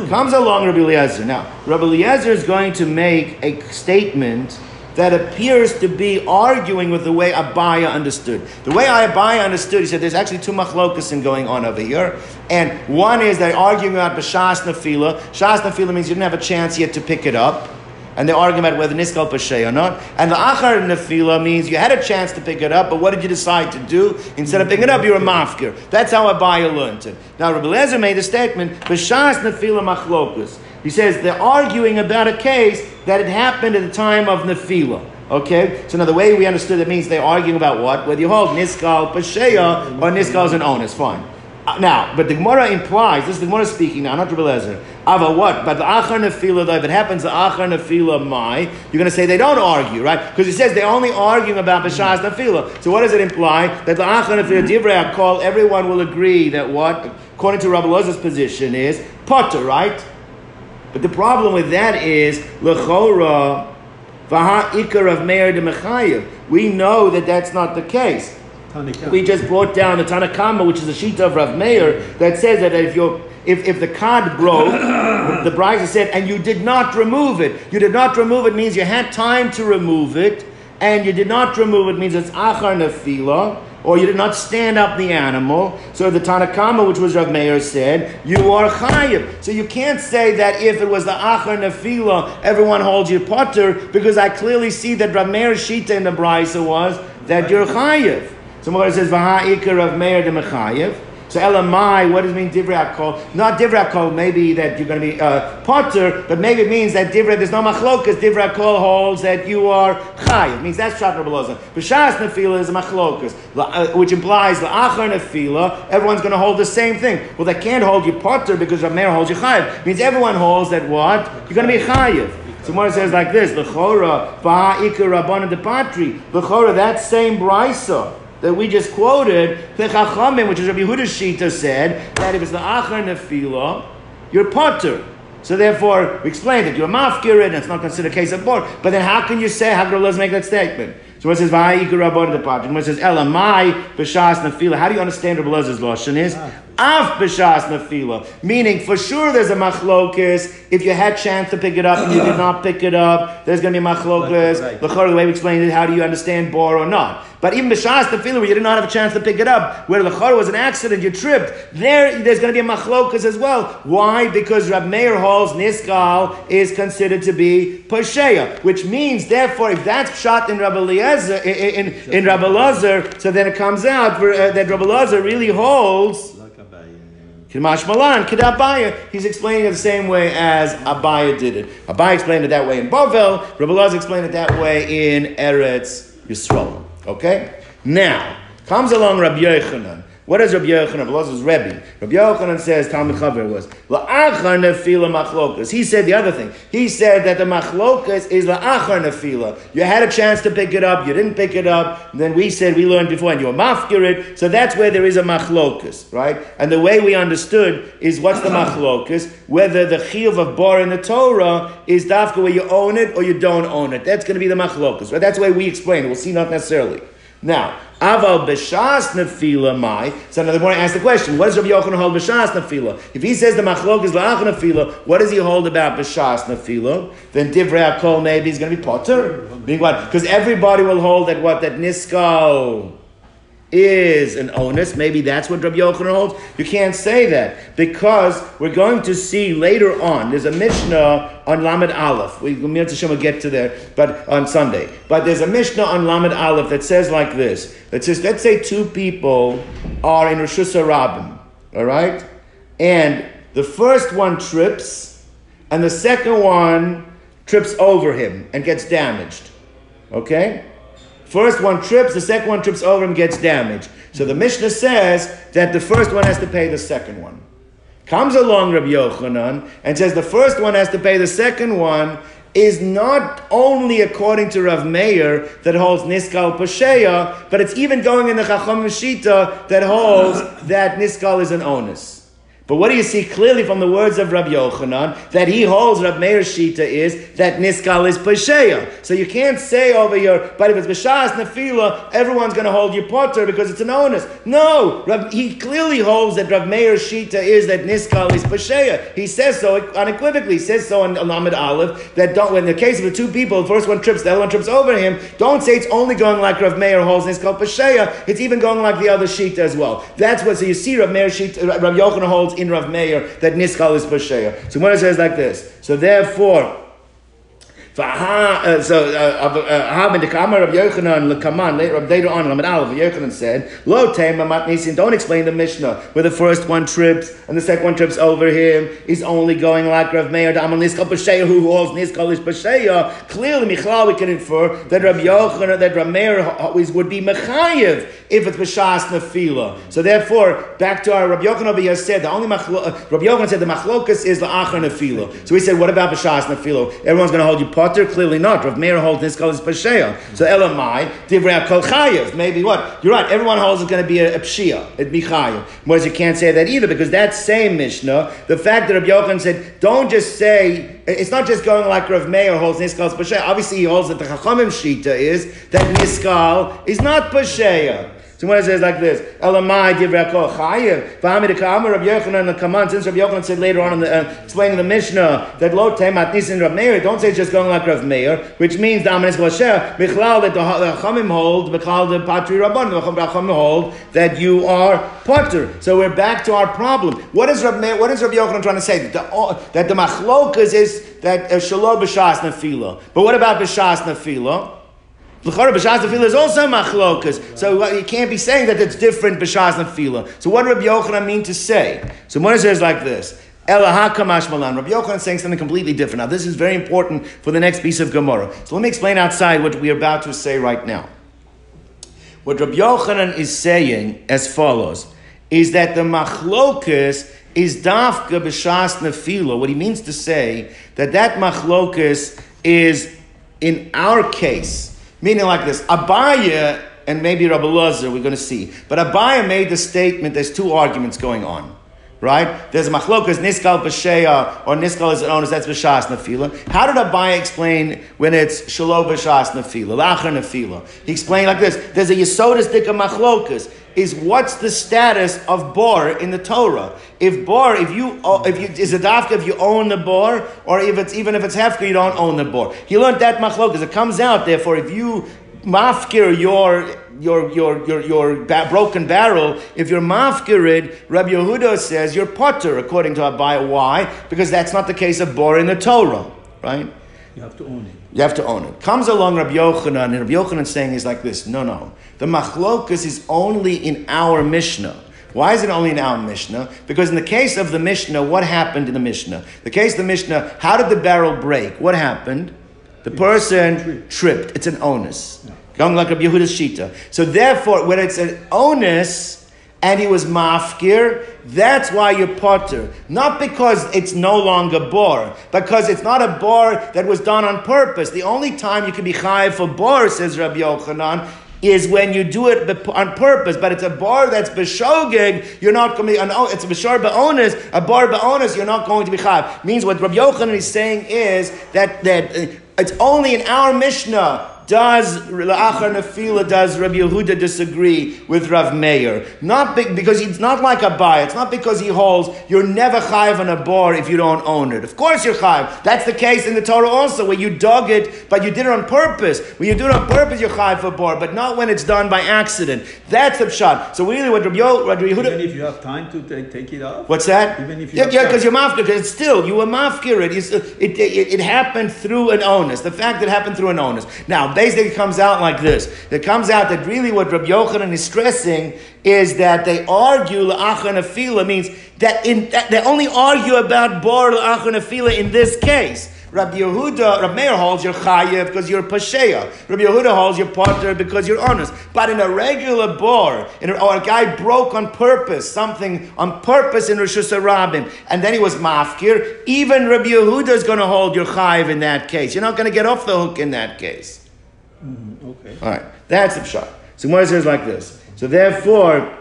Comes along Rabbi Elazar. Now, Rabbi Elazar is going to make a statement that appears to be arguing with the way Abayah understood. The way Abayah understood, he said there's actually two machlokasim going on over here. And one is they're arguing about b'shas nefila. Shas nefila means you didn't have a chance yet to pick it up. And they're arguing about whether niskal pashay or not. And the achar nefila means you had a chance to pick it up, but what did you decide to do? Instead of picking it up, you're a mafkir. That's how Abayah learned it. Now, Rabbi Elazar made a statement, b'shas nefila machlokus. He says they're arguing about a case that had happened at the time of nefila. Okay? So now the way we understood it means they're arguing about what? Whether you hold niskal pasheya or niskal is an onus. Fine. Now, but the Gemara implies, this is the Gemara speaking now, not Rabbi Elazar. Ava what? But the achar nefila, though, if it happens, the achar nefila mai, you're going to say they don't argue, right? Because it says they're only arguing about b'shas nefila. So what does it imply? That the achar nefila, divrei hakol, everyone will agree that what, according to Rabbi Elazar's position, is potter, right? But the problem with that is, l'chora, v'ha ikar of meir de mechayev. We know that that's not the case. We just brought down the Tana Kama, which is a sheet of Rav Meir, that says that if the card broke, the bride said, and you did not remove it. You did not remove it means you had time to remove it, and you did not remove it means it's achar nefila, or you did not stand up the animal. So the Tana Kama, which was Rav Meir, said, you are chayiv. So you can't say that if it was the achar nefila, everyone holds you potter, because I clearly see that Rav Meir's shita in the brisa was that you're chayiv. So Mordechai says, "V'ha ikar of meir de mechayev." So elamai, what does it mean? Divrei hakol, not divrei hakol. Maybe that you're going to be potter, but maybe it means that divrei. There's no machlokas. Divrei hakol holds that you are chayev. Means that's shat Rabbi Elazar. B'shas nefila is a machlokas, which implies la'achar nefila. Everyone's going to hold the same thing. Well, they can't hold you potter because Rav Meir holds you chayev. Means everyone holds that what you're going to be chayev. So Mordechai says like this: L'chora v'ha ikar rabbanan de patri. L'chora that same brisa that we just quoted, the Chachamim, which is Rabbi Yehuda's shita, said that if it's the achar nefila, you're potter. So therefore, we explained that you're mafkirin, and it's not considered a case of bor. But then how can you say, how can Elazar make that statement? So it says, V'ha'ikar rabbanan de patri. It says, Elamai b'shas nefila. How do you understand Rabbi Elazar's lashon is? Af b'shas nefila. Meaning, for sure there's a machlokis. If you had chance to pick it up and you did not pick it up, there's going to be machlokis. The way we explained it, how do you understand bor or not? But even b'shas tefillah, where you did not have a chance to pick it up, where l'chor was an accident, you tripped, there's going to be a machlokas as well. Why? Because Rav Meir holds niskal is considered to be pasheya, which means, therefore, if that's shot in Rabbi Elazar, in Rabbi Elazar, so then it comes out that Rabbi Elazar really holds K'mash Malan, K'da Abayah. He's explaining it the same way as Abayah did it. Abayah explained it that way in Bovel. Rabbi Elazar explained it that way in Eretz Yisrael. Okay? Now, comes along Rabbi Yochanan. What is Rabbi Yochanan? Elazar's Rebbe. Rabbi Yochanan says, Talmid Chaver was, La'achar nefila machlokas. He said the other thing. He said that the machlokas is La'achar nefila. You had a chance to pick it up, you didn't pick it up, and then we said, we learned before, and you were mafkirit, so that's where there is a machlokas, right? And the way we understood is what's the machlokas, whether the chiyuv of bar in the Torah is dafka where you own it or you don't own it. That's going to be the machlokas, right? That's the way we explain it. We'll see not necessarily. Now, Aval b'shas nefila mai. So now the Gemara asks the question, what does Rabbi Yochanan hold b'shas nefila? If he says the machlok is la'ach nefila, what does he hold about b'shas nefila? Then divrei hakol maybe is going to be potter. Because everybody will hold that what? That niskal is an onus. Maybe that's what Rabbi Yochanan holds. You can't say that because we're going to see later on. There's a Mishnah on Lamed Aleph. We'll get to there, but on Sunday. But there's a Mishnah on Lamed Aleph that says like this. It says, let's say two people are in Reshus HaRabim, all right? And the first one trips, and the second one trips over him and gets damaged, okay? First one trips, the second one trips over him, gets damaged. So the Mishnah says that the first one has to pay the second one. Comes along Rabbi Yochanan and says the first one has to pay the second one is not only according to Rav Meir that holds Niskal Pasheya, but it's even going in the Chacham Shita that holds that Niskal is an onus. But what do you see clearly from the words of Rabbi Yochanan? That he holds Rav Meir's Shita is that Niskal is Pesheya. So you can't say over here, but if it's B'shas Nefila, everyone's going to hold you potter because it's an onus. No! He clearly holds that Rav Meir's Shita is that Niskal is Pesheya. He says so unequivocally. He says so in Lamed Aleph, that in the case of the two people, the first one trips, the other one trips over him, don't say it's only going like Rav Meir holds Niskal Pesheya. It's even going like the other Shita as well. That's what, so you see Rav Meir's Shita, Rav Yochanan holds in Rav Meir that Niskal is Pasheya. So when it says like this, so therefore, later on, Lamed Aleph, Rabbi Yochanan said, "Lo tema matnisin." Don't explain the Mishnah where the first one trips and the second one trips over him. He's only going like Rav Meir, Daman Niskal Pasheya, who holds Niskal is Pasheya. Clearly, Michlal, we can infer that Rabbi Yochanan, that Rav Meir always would be mechayev if it's b'shas nefila. So therefore, back to our Rabbi Yochanan over here said the only Rabbi Yochanan said the machlokas is la'achar nefila. So he said, what about b'shas nefila? Everyone's going to hold you part. Clearly not. Rav Meir holds Niskal is Pasheya. So Elamai, Divrei Kol Chayev. Maybe what? You're right. Everyone holds it's going to be a Pshia. It'd be Chayev. Whereas you can't say that either because that same Mishnah, the fact that Rabbi Yochanan said, don't just say, it's not just going like Rav Meir holds Niskal is Pasheya. Obviously he holds that the Chachamim Shita is that Niskal is not Pasheya. So when it says like this, Elamai Divrei Kol Chayev, V'amid Ka'amar Rabbi Yochanan Kaman. Since Rabbi Yochanan said later on in the explaining the Mishnah that Lo Temat Nisin Rav Meir, don't say it's just going like Rav Meir, which means the Amin Esklacher Michlal that the Chachamim hold, Michlal the Patri Rabban, the Chachamim hold that you are Potter. So we're back to our problem. What is Rav Meir? What is Rabbi Yochanan trying to say? That the Machlokas is that Shalom B'Shas Nefila. But what about B'Shas Nefila? L'chara b'shas nefila is also machlokas, so you can't be saying that it's different b'shas nefila. So what did Rabbi Yochanan mean to say? So when it says like this, Elaha kamash malan, Rabbi Yochanan is saying something completely different. Now this is very important for the next piece of Gemara. So let me explain outside what we are about to say right now. What Rabbi Yochanan is saying as follows, is that the machlokas is dafka b'shas nefila. What he means to say, that machlokas is, in our case, meaning like this, Abayah and maybe Rabbi Elazar, we're going to see. But Abayah made the statement, there's two arguments going on, right? There's machlokas, Niskal Pasheya, or Niskal is an onus, that's B'shas Nefila. How did Abayah explain when it's Shalom B'shas Nefila, Lachar Nefila? He explained like this, there's a Yesodus Dika Machlokas, is what's the status of bor in the Torah? If bor, is it dafka if you own the bor, or even if it's hefka, you don't own the bor. He learned that machlokas. It comes out therefore if you mafkir your broken barrel, if you're mafkirid, Rabbi Yehuda says you're potter according to Abayah. Why? Because that's not the case of bor in the Torah, right? You have to own it. You have to own it. Comes along Rabbi Yochanan, and Rabbi Yochanan's saying is like this, no. The machlokas is only in our Mishnah. Why is it only in our Mishnah? Because in the case of the Mishnah, what happened in the Mishnah? The case of the Mishnah, how did the barrel break? What happened? The person tripped. It's an onus. No. Going like Rabbi Yehuda's Shita. So therefore, when it's an onus, and he was mafkir, that's why you're potter. Not because it's no longer bor, because it's not a bor that was done on purpose. The only time you can be chayav for bor, says Rabbi Yochanan, is when you do it on purpose, but it's a bar that's b'shogeg, you're not going to be, it's a b'shar ba'onis, a bar ba'onis, you're not going to be chayav. Means what Rabbi Yochanan is saying is that it's only in our Mishnah Does Rabbi Yehuda disagree with Rav Meir? Because it's not like Abayah. It's not because he holds you're never chayiv on a bar if you don't own it. Of course you're chayiv. That's the case in the Torah also, where you dug it, but you did it on purpose. When you do it on purpose, you're chayiv for bar, but not when it's done by accident. That's the pshat. So really, what Rabbi Yehuda... Even if you have time to take it off? What's that? Even if you have time. Yeah, because you're mafkir. Because still, you were mafkir. It happened through an onus. The fact that it happened through an onus. Now, basically, it comes out like this. It comes out that really what Rabbi Yochanan is stressing is that they argue la'achar nefila means that they only argue about bar la'achar nefila in this case. Rabbi Meir holds your chayev because you're pasheya. Rabbi Yehuda holds your partner because you're honest. But in a regular bar, or a guy broke on purpose, something on purpose in Reshus HaRabim, and then he was mafkir, even Rabbi Yehuda is going to hold your chayev in that case. You're not going to get off the hook in that case. Mm-hmm, okay. All right. That's the pshat. So Moshe says like this. So therefore...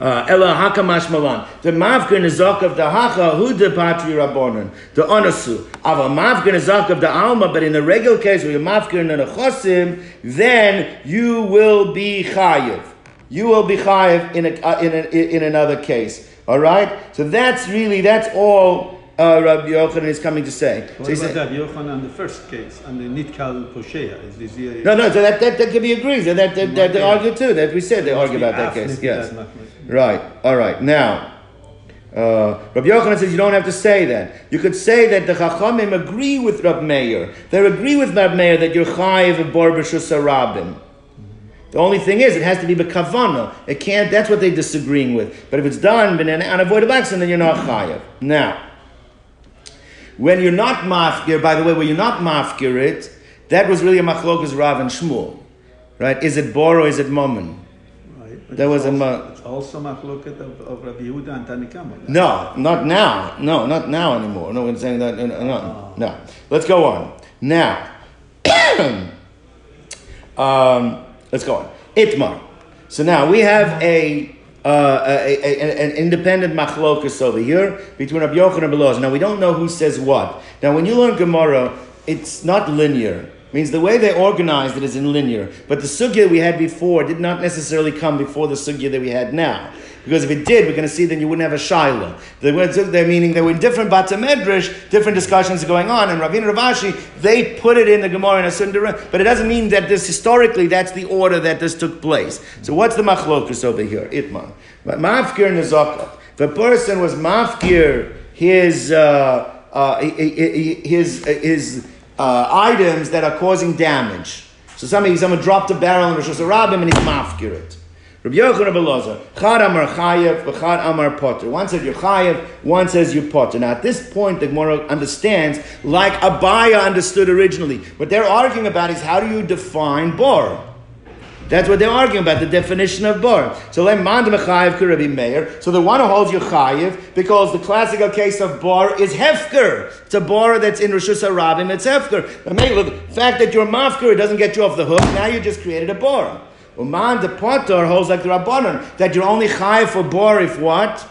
Ela hakamash malan. The mavgir nizak of the hacha who the patri rabbonon the onasu. Ava mavgir nizak of the alma. But in the regular case where you mavgir and a chosim, then you will be chayiv. You will be chayiv in another case. All right. So that's all. Rabbi Yochanan is coming to say. What about Rabbi Yochanan the first case and the nitkal posheya? No. So that can be agreed. That they argue too. That we said they argue about that case. Yes. Right. All right. Now, Rabbi Yochanan says you don't have to say that. You could say that the Chachamim agree with Rabbi Meir. They agree with Rabbi Meir that you're chayiv of bar b'Reshus HaRabim. The only thing is, it has to be b'kavana. It can't. That's what they're disagreeing with. But if it's done in an unavoidable accident, then you're not chayiv. Now. When you're not mafkir, by the way, when you're not mafkir it, that was really a machlokas Rav and Shmuel, right? Is it bor or is it momen? Right. That was it's also machlokas of Rabbi Yehuda and Tanikama. No, not now. No, not now anymore. No one's saying that. No. Let's go on. Now, let's go on. Itmar. So now we have an independent machlokas over here between Rabbi Yochanan and Elazar. Now we don't know who says what. Now when you learn Gemara, it's not linear. It means the way they organized it is in linear. But the sugya we had before did not necessarily come before the sugya that we had now. Because if it did, we're going to see then you wouldn't have a shiloh. They're meaning there were different Bata Medrash, different discussions going on, and Ravina and Rav Ashi, they put it in the Gemara in a certain direction. But it doesn't mean that this, historically, that's the order that this took place. So what's the machlokus over here? Itman. But mafkir nezakah. The person was mafkir his items that are causing damage. So someone dropped a barrel in Reshus HaRabim and he's mafkir it. Rabbi Yochanan Rabbi Elazar, Chad Amar Chayev, Chad Amar Potter. One says you're Chayev, one says you're Potter. Now at this point, the Gemara understands, like Abayah understood originally. What they're arguing about is how do you define bar? That's what they're arguing about, the definition of bar. So let mandem Chayev Rabbi Meir. So the one who holds you Chayev, because the classical case of bar is hefker. It's a bar that's in Reshus HaRabim. It's hefker. The fact that you're mafker doesn't get you off the hook. Now you just created a bar. Uman the potter holds like the Rabbanon, that you're only chayiv for bor if what?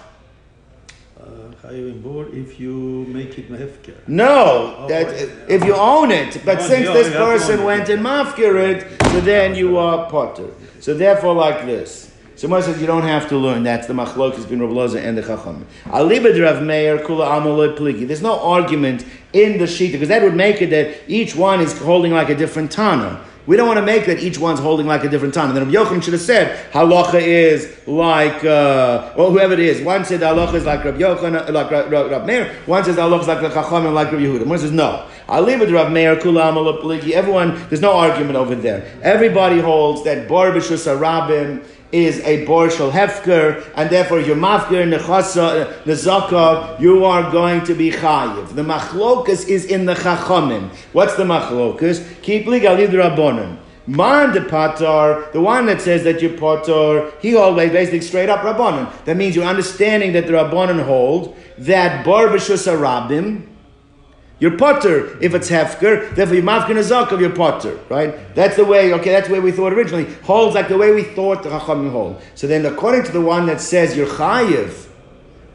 Chayiv in bor if you make it mafkir. No, if you own it. But since this person went and mafkirid, so then you are potter. So therefore like this. So Moshe says you don't have to learn. That's the machlokas between Rabbi Elazar and the Chachamim. Alibad Rav Meir kula amoloi pligi. There's no argument in the shita, because that would make it that each one is holding like a different Tana. We don't want to make that each one's holding like a different time. And then Rabbi Yochanan should have said, halacha is like, or whoever it is. One said halacha is like Rabbi Yochanan, like Rav Meir. One says halacha is like the Chachamim, like Rabbi Yehuda. One says, no. I'll leave it to Rav Meir, Kula Amala Peliki. Everyone, there's no argument over there. Everybody holds that Bar B'Reshus HaRabim is a Bar Shel Hefker, and therefore your Mafker, Nechasa, Nezaka, you are going to be Chayiv. The Machlokas is in the Chachamim. What's the Machlokas? Keep Ligalid Rabbonim. Man de Patar, the one that says that you're Patar, he always basically straight up Rabbonim. That means you're understanding that the Rabbonim hold that Bar B'Reshus HaRabim, your potter, if it's hefker, therefore your mafkin azak of your potter, right? That's the way, okay, that's the way we thought originally. Holds like the way we thought the Chachamim hold. So then according to the one that says you're chayiv,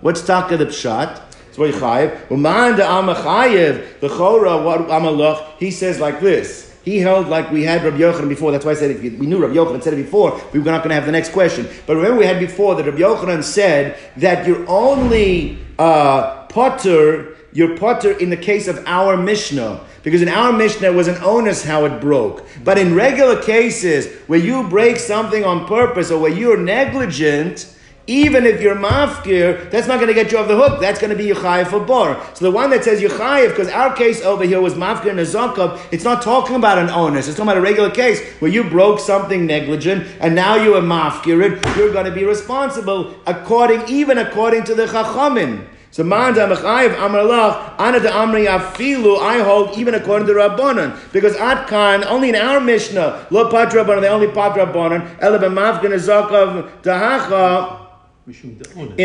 what's taka the pshat? It's what you're chayiv. Uman da amachayiv, the chora, what amalach, he says like this. He held like we had Rabbi Yochanan before. That's why I said if we knew Rabbi Yochanan said it before, we were not going to have the next question. But remember we had before that Rabbi Yochanan said that you're only potter in the case of our Mishnah. Because in our Mishnah, it was an onus how it broke. But in regular cases, where you break something on purpose or where you're negligent, even if you're mafkir, that's not going to get you off the hook. That's going to be Yechayev for bar. So the one that says Yechayev, because our case over here was mafkir and a zakab, it's not talking about an onus. It's talking about a regular case where you broke something negligent and now you are mafkir. You're going to be responsible according to the Chachamim. So Manda Mechayev Amralach Ana de Amri Afilu. I hold even according to Rabbanon, because Atkan only in our Mishnah Lo Pat Rabbanon, they only Pat Rabbanon Ela B'Mavkin Azakav Dahacha. Because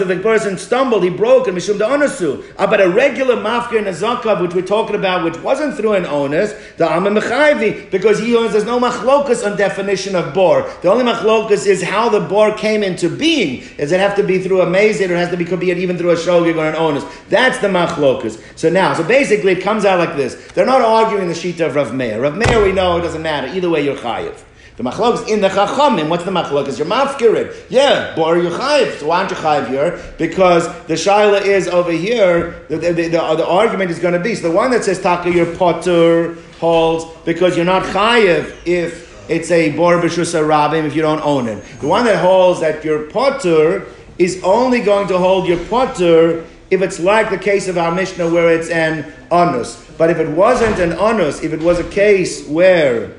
if the person stumbled, he broke and mishum da'onasu. But a regular mafkir and a zakav, which we're talking about, which wasn't through an onus, the amem mechayvi, because he owns. There's no machlokas on definition of bor. The only machlokas is how the bor came into being. Does it have to be through a mazid, or could be even through a shogig or an onus? That's the machlokas. So basically, it comes out like this. They're not arguing the shita of Rav Meir. Rav Meir, we know it doesn't matter. Either way, you're chayiv. The machlok is in the chachamim. What's the machlok? Is your mafkirin? Yeah, bor yuchayiv. So why aren't you chayiv here? Because the shaila is over here. The argument is going to be so. The one that says taka your potter holds because you're not chayiv if it's a bor b'reshus harabim, if you don't own it. The one that holds that your potter is only going to hold your potter if it's like the case of our Mishnah where it's an onus. But if it wasn't an onus, if it was a case where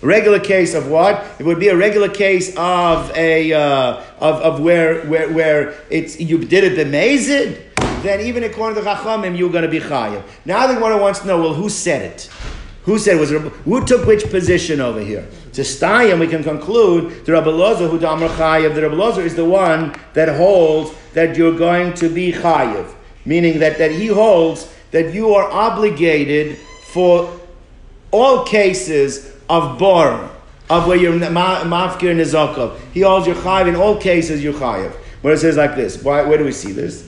regular case of what? It would be a regular case of a where it's you did it b'mezid. Then even according to Chachamim, you're going to be chayav. Now the Gemara wants to know: well, who said it? Who took which position over here? To Stayim, we can conclude the Rabbi Elazar who damar chayav. The Rabbi Elazar is the one that holds that you're going to be chayav, meaning that he holds that you are obligated for all cases of bor, of where you're mafkir and nezakav. He holds your chayiv in all cases, your chayiv. Where it says like this, where do we see this?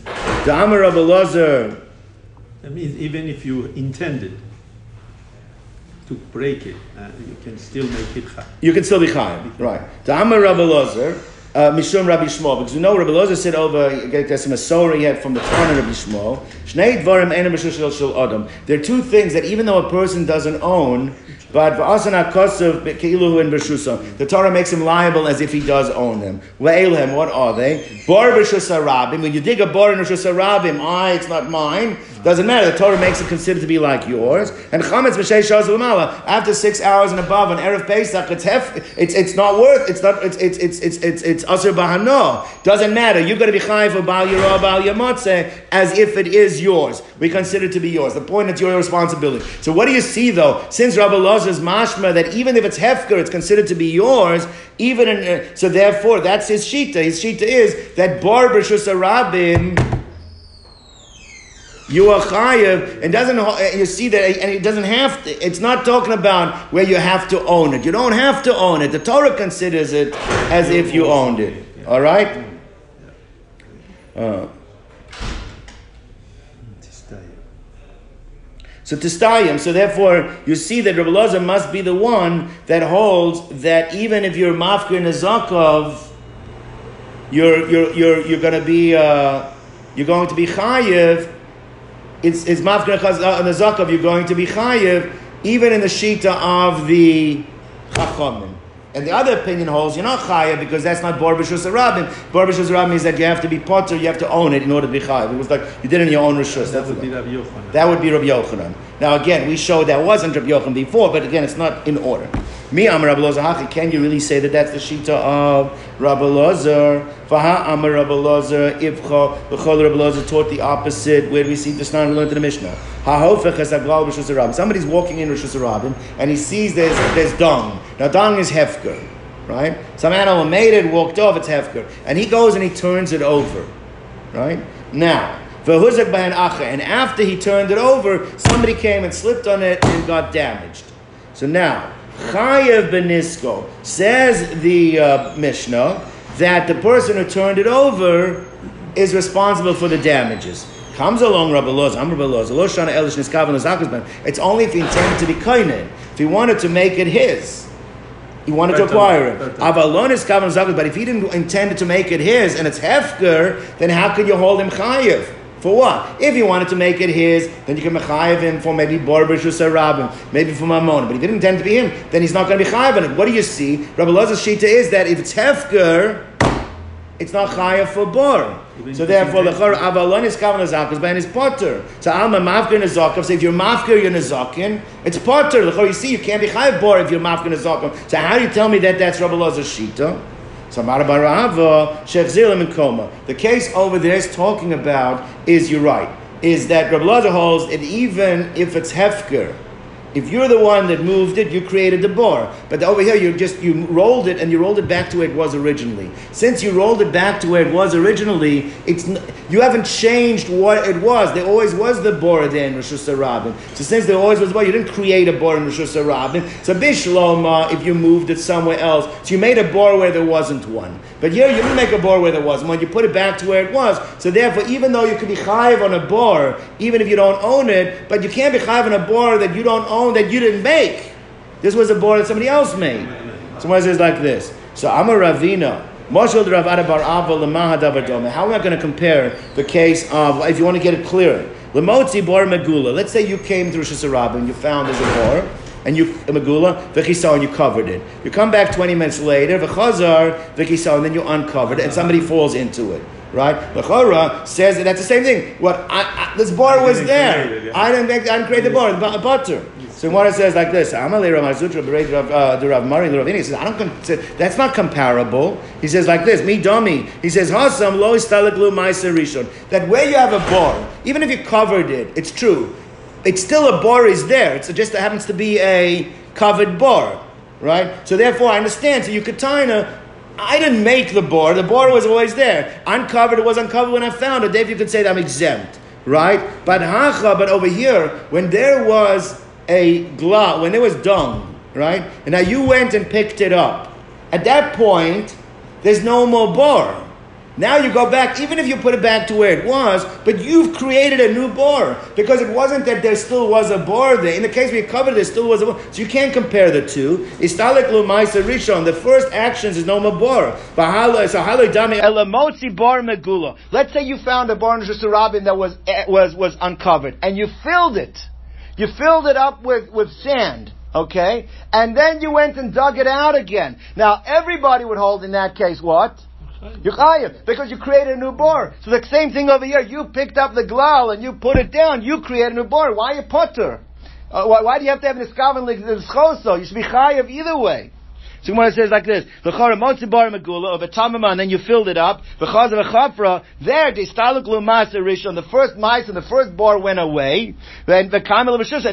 The Amar Rabbi Elazar. That means even if you intended to break it, you can still make it chayiv. You can still be chayiv, right? The Amar Rabbi Elazar. Mishum Rabbi Yishmael, because we know Rabbi Elazar said over there's some asora he had from the Torah Rabbi Yishmael. Shnei dvarim enem b'shul shel adam. There are two things that even though a person doesn't own, but v'asan hakosav keiluhu in b'shusam, the Torah makes him liable as if he does own them. Ve'elhem, what are they? Bor b'shus harabim. When you dig a bor in b'shus harabim, it's not mine. Doesn't matter. The Torah makes it considered to be like yours. And chametz b'shei shaz v'mala. After 6 hours and above on erev Pesach, it's not worth. It's asur b'hano. Doesn't matter. You're going to be chayiv for bal yirah, bal yamotze, as if it is yours. We consider it to be yours. The point is your responsibility. So what do you see though? Since Rabbi Elazar's mashma that even if it's hefker, it's considered to be yours. Even in, so, therefore, that's his shita. His shita is that bor b'reshus harabim. You are chayiv, and doesn't you see that? And it doesn't have to. It's not talking about where you have to own it. You don't have to own it. The Torah considers it as if you owned it. All right. So tistayim. So therefore, you see that Rabbi Elazar must be the one that holds that even if you're mafkir nezakov, you're going to be chayiv. It's mafkir nezakav, you're going to be chayiv, even in the shita of the chachamim. And the other opinion holds you're not chayiv because that's not bor b'reshus harabim. Bor b'reshus harabim is that you have to be potter, you have to own it in order to be chayiv. It was like you did it in your own reshus. That would be Rabbi Yochanan. Now again, we showed that wasn't Rabbi Yochanan before, but again, it's not in order. Mi amar Rabbi Elazar, can you really say that that's the shita of Rabbi Elazar? Faha amar Rabbi Elazar, Ivcha, Bechol Rabbi Elazar taught the opposite. Where do we see this now? We learned in the Mishnah. Ha'hofech ha'sagral b'reshus harabim. Somebody's walking in Reshus HaRabim and he sees there's dung. Now dung is hefker, right? Some animal made it, walked off, it's hefker. And he goes and he turns it over, right? Now, v'huzak b'an acha. And after he turned it over, somebody came and slipped on it and got damaged. So now, chayev benisko, says the Mishnah, that the person who turned it over is responsible for the damages. comes along Rabbi Elazar, I'm Rabbi Elazar, it's only if he intended to be koinen, if he wanted to make it his. He wanted to acquire it. But if he didn't intend to make it his and it's hefker, then how could you hold him chayiv? For what? If he wanted to make it his, then you can mechayiv him for maybe bor Reshus HaRabim, maybe for mamon. But if he didn't intend to be him, then he's not going to be chayiv on it. What do you see? Rabbi Elazar's shita is that if it's hefker, it's not chayiv for bor. So therefore, lechor avalon is kavan azakos, but it's potter. So alma mafker nezakim. So if you're mafker, you're nezakim. It's potter. Lechor, you see, you can't be chayiv bor if you're mafker nezakim. So how do you tell me that that's Rabbi Elazar's shita? So marabarava shechzilim in koma. The case over there is talking about is you're right. Is that Rabbi Elazar holds that even if it's hefker, if you're the one that moved it, you created the bor. But over here, you rolled it and you rolled it back to where it was originally. Since you rolled it back to where it was originally, you haven't changed what it was. There always was the bor there in Reshus HaRabim. So since there always was the bor, you didn't create a bor in Reshus HaRabim. So bishloma if you moved it somewhere else. So you made a bor where there wasn't one. But here you didn't make a bor where there was one. You put it back to where it was. So therefore, even though you could be chayiv on a bor, even if you don't own it, but you can't be chayiv on a bor that you don't own, that you didn't make. This was a board that somebody else made. Someone says like this. So I'm a Ravina. How am I going to compare the case of, if you want to get it clearer, Lemotzi bor megula. Let's say you came through Reshus HaRabim and you found there's a bor, and you megula v'chisah and you covered it. You come back 20 minutes later v'chazar v'chisah and then you uncovered it and somebody falls into it. Right? Lechora says that that's the same thing. This bar was there. I didn't create the bar. The butter. So Gemara says like this. He says, I don't. That's not comparable. He says like this. Me dummy. He says hasam lo istaleklu ma'aser rishon. That where you have a bar, even if you covered it, it's true. It's still a bar is there. It's just it happens to be a covered bar, right? So therefore, I understand. So you could taina. I didn't make the bor. The bor was always there. Uncovered, it was uncovered when I found it. Dave, you could say that I'm exempt, right? But over here, when there was a gla, when there was dung, right? And now you went and picked it up. At that point, there's no more bor. Now you go back, even if you put it back to where it was, but you've created a new bor. Because it wasn't that there still was a bor there. In the case we covered, there still was a bor. So you can't compare the two. Istalek lu ma'aser rishon, the first actions is no more bor. Let's say you found a bor in Reshus HaRabim that was uncovered, and you filled it. You filled it up with sand. Okay? And then you went and dug it out again. Now everybody would hold in that case what? You're chayiv, because you created a new bor. So the same thing over here, you picked up the glal and you put it down, you created a new bor. Why are you potter? Why do you have to have an iskaven like this choso? You should be chayiv either way. So Gemara says like this, V'chora motzi bor megula, over tamama, and then you filled it up, V'chaz v'chafra, there, the istalek lu ma'aser rishon, the first mice and the first bor went away, and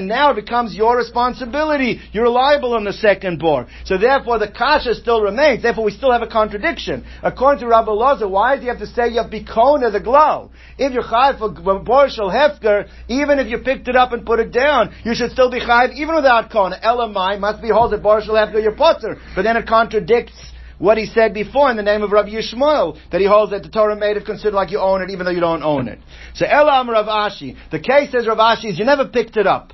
now it becomes your responsibility. You're liable on the second bor. So therefore the kasha still remains, therefore we still have a contradiction. According to Rabbi Elazar, why do you have to say you have bikona the glow? If you're chayiv for bor shel hefker, even if you picked it up and put it down, you should still be chayiv even without kona. Elamai must be holds at bor shel hefker, you're potter. But then it contradicts what he said before in the name of Rabbi Yishmael, that he holds that the Torah made it considered like you own it, even though you don't own it. So Elam Rav Ashi. The case says Rav Ashi is you never picked it up.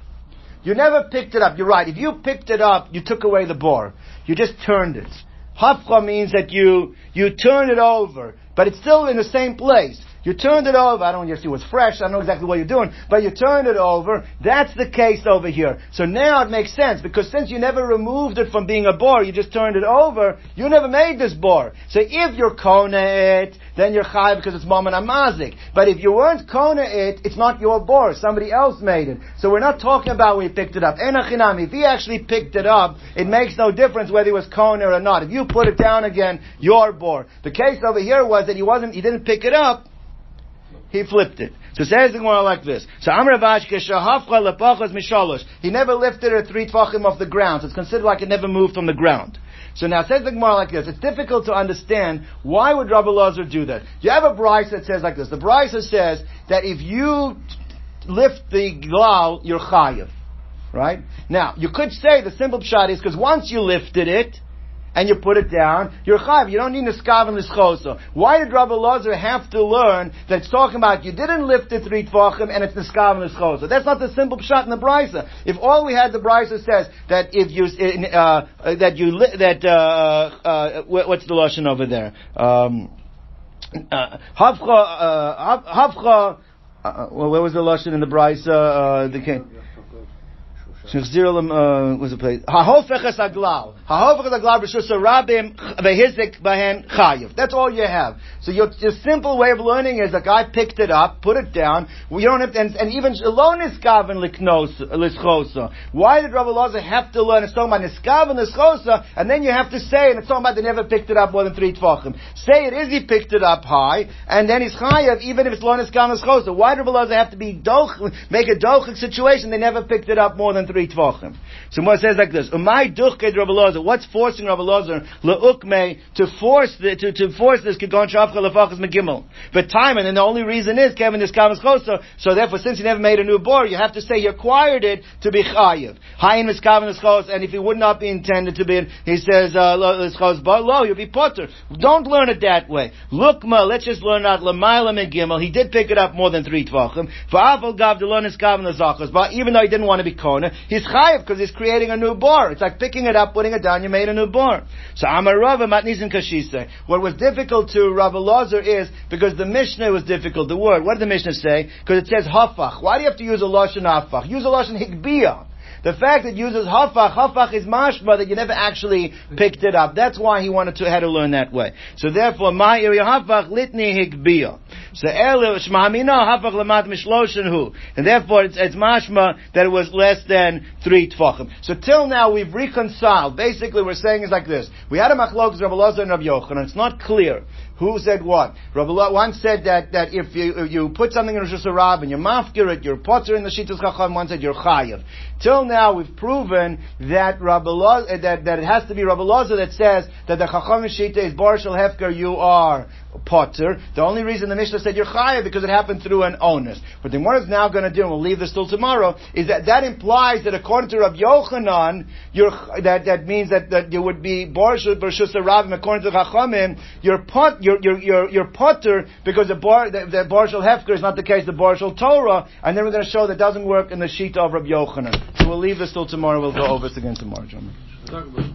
You never picked it up. You're right. If you picked it up, you took away the bor. You just turned it. Hafcha means that you turn it over, but it's still in the same place. You turned it over. I don't know if it was fresh. I don't know exactly what you're doing. But you turned it over. That's the case over here. So now it makes sense. Because since you never removed it from being a bor, you just turned it over, you never made this bor. So if you're kona it, then you're chayav because it's mammon amazik. But if you weren't kona it, it's not your bor. Somebody else made it. So we're not talking about when you picked it up. Enachinami. If he actually picked it up, it makes no difference whether it was kona or not. If you put it down again, your bor. The case over here was that he didn't pick it up. He flipped it. So says the Gemara like this. So Amar Rav Ashi, he never lifted it 3 tefachim off the ground. So it's considered like it never moved from the ground. So now says the Gemara like this. It's difficult to understand why would Rabbi Elazar do that. You have a brayso that says like this. The brayso says that if you lift the glal, you're chayiv. Right? Now, you could say the simple pshat is because once you lifted it, and you put it down, you're chayav. You don't need niskav and nischoso. Why did Rabbi Elazar have to learn that it's talking about you didn't lift the three tefachim and it's niskav and nischoso? That's not the simple pshat in the brisa. If all we had the brisa says that if you what's the lashon over there? Where was the lashon in the brisa? Ha'hofech es aglal Reshus HaRabim v'hizik b'hen chayiv. That's all you have. So your simple way of learning is, like, I picked it up, put it down. We don't have, and even lo niskav and lischosa. Why did Rabbi Elazar have to learn? It's talking about niskav and lischosa, and then you have to say, and it's talking about they never picked it up more than three tefachim. Say it is he picked it up high, and then he's chayiv, even if it's lo niskav and lischosa. Why did Rabbi Elazar have to be make a dochik situation? They never picked it up more than three tefachim. So Moshe says like this: Umay duchked Rabbi Elazar. What's forcing Rabbi Elazar leukme to force this kegon shavcha lefachas megimel? But time, and then the only reason is Kevin is kamas chosa. So therefore, since you never made a new bor, you have to say you acquired it to be chayiv. Hayin is kamas chosa, and if it would not be intended to be, he says lischos but lo, you'll be potter. Don't learn it that way. Lukma, let's just learn out lemayla megimel. He did pick it up more than three tefachim. For avol gav to learn is kamas zachos, but even though he didn't want to be kona, he's chayiv because he's creating a new bor. It's like picking it up, putting it down, you made a new bor. So Amar Rava Matnizin Kashise. What was difficult to Rabbi Elazar is because the Mishnah was difficult, the word. What did the Mishnah say? Because it says hafach. Why do you have to use a lashon hafach? Use a lashon hikbiyah. The fact that it uses hafach is mashma that you never actually picked it up. That's why he had to learn that way. So therefore, ma'iri hafach litni hikbiyah. So elu shmahamina hafach lemat mishloshen hu. And therefore, it's mashma that it was less than three tefachim. So till now, we've reconciled. Basically, we're saying it's like this: we had a machlokes Rabbi Elazar and Rabbi Yochanan. It's not clear who said what. Rabbi Elazar once said that if you put something in Reshus HaRabim and you mafkir it, you're potter in the Shitas Chacham. One said you're chayiv. Till now, we've proven that Rabbi Elazar, that it has to be Rabbi Elazar that says that the Chacham Shita is Bar Shel Hefker, you are potter. The only reason the Mishnah said you're chayiv because it happened through an onus. But then what it's now going to do, and we'll leave this till tomorrow, is that implies that according to Rabbi Yochanan, that means that you would be Bar Shel HaRabim according to the Chachamim, you're potter because the Bar Shel Hefker is not the case, the Bar Shel Torah, and then we're going to show that doesn't work in the Shita of Rabbi Yochanan. So we'll leave this till tomorrow. We'll go over this again tomorrow, gentlemen.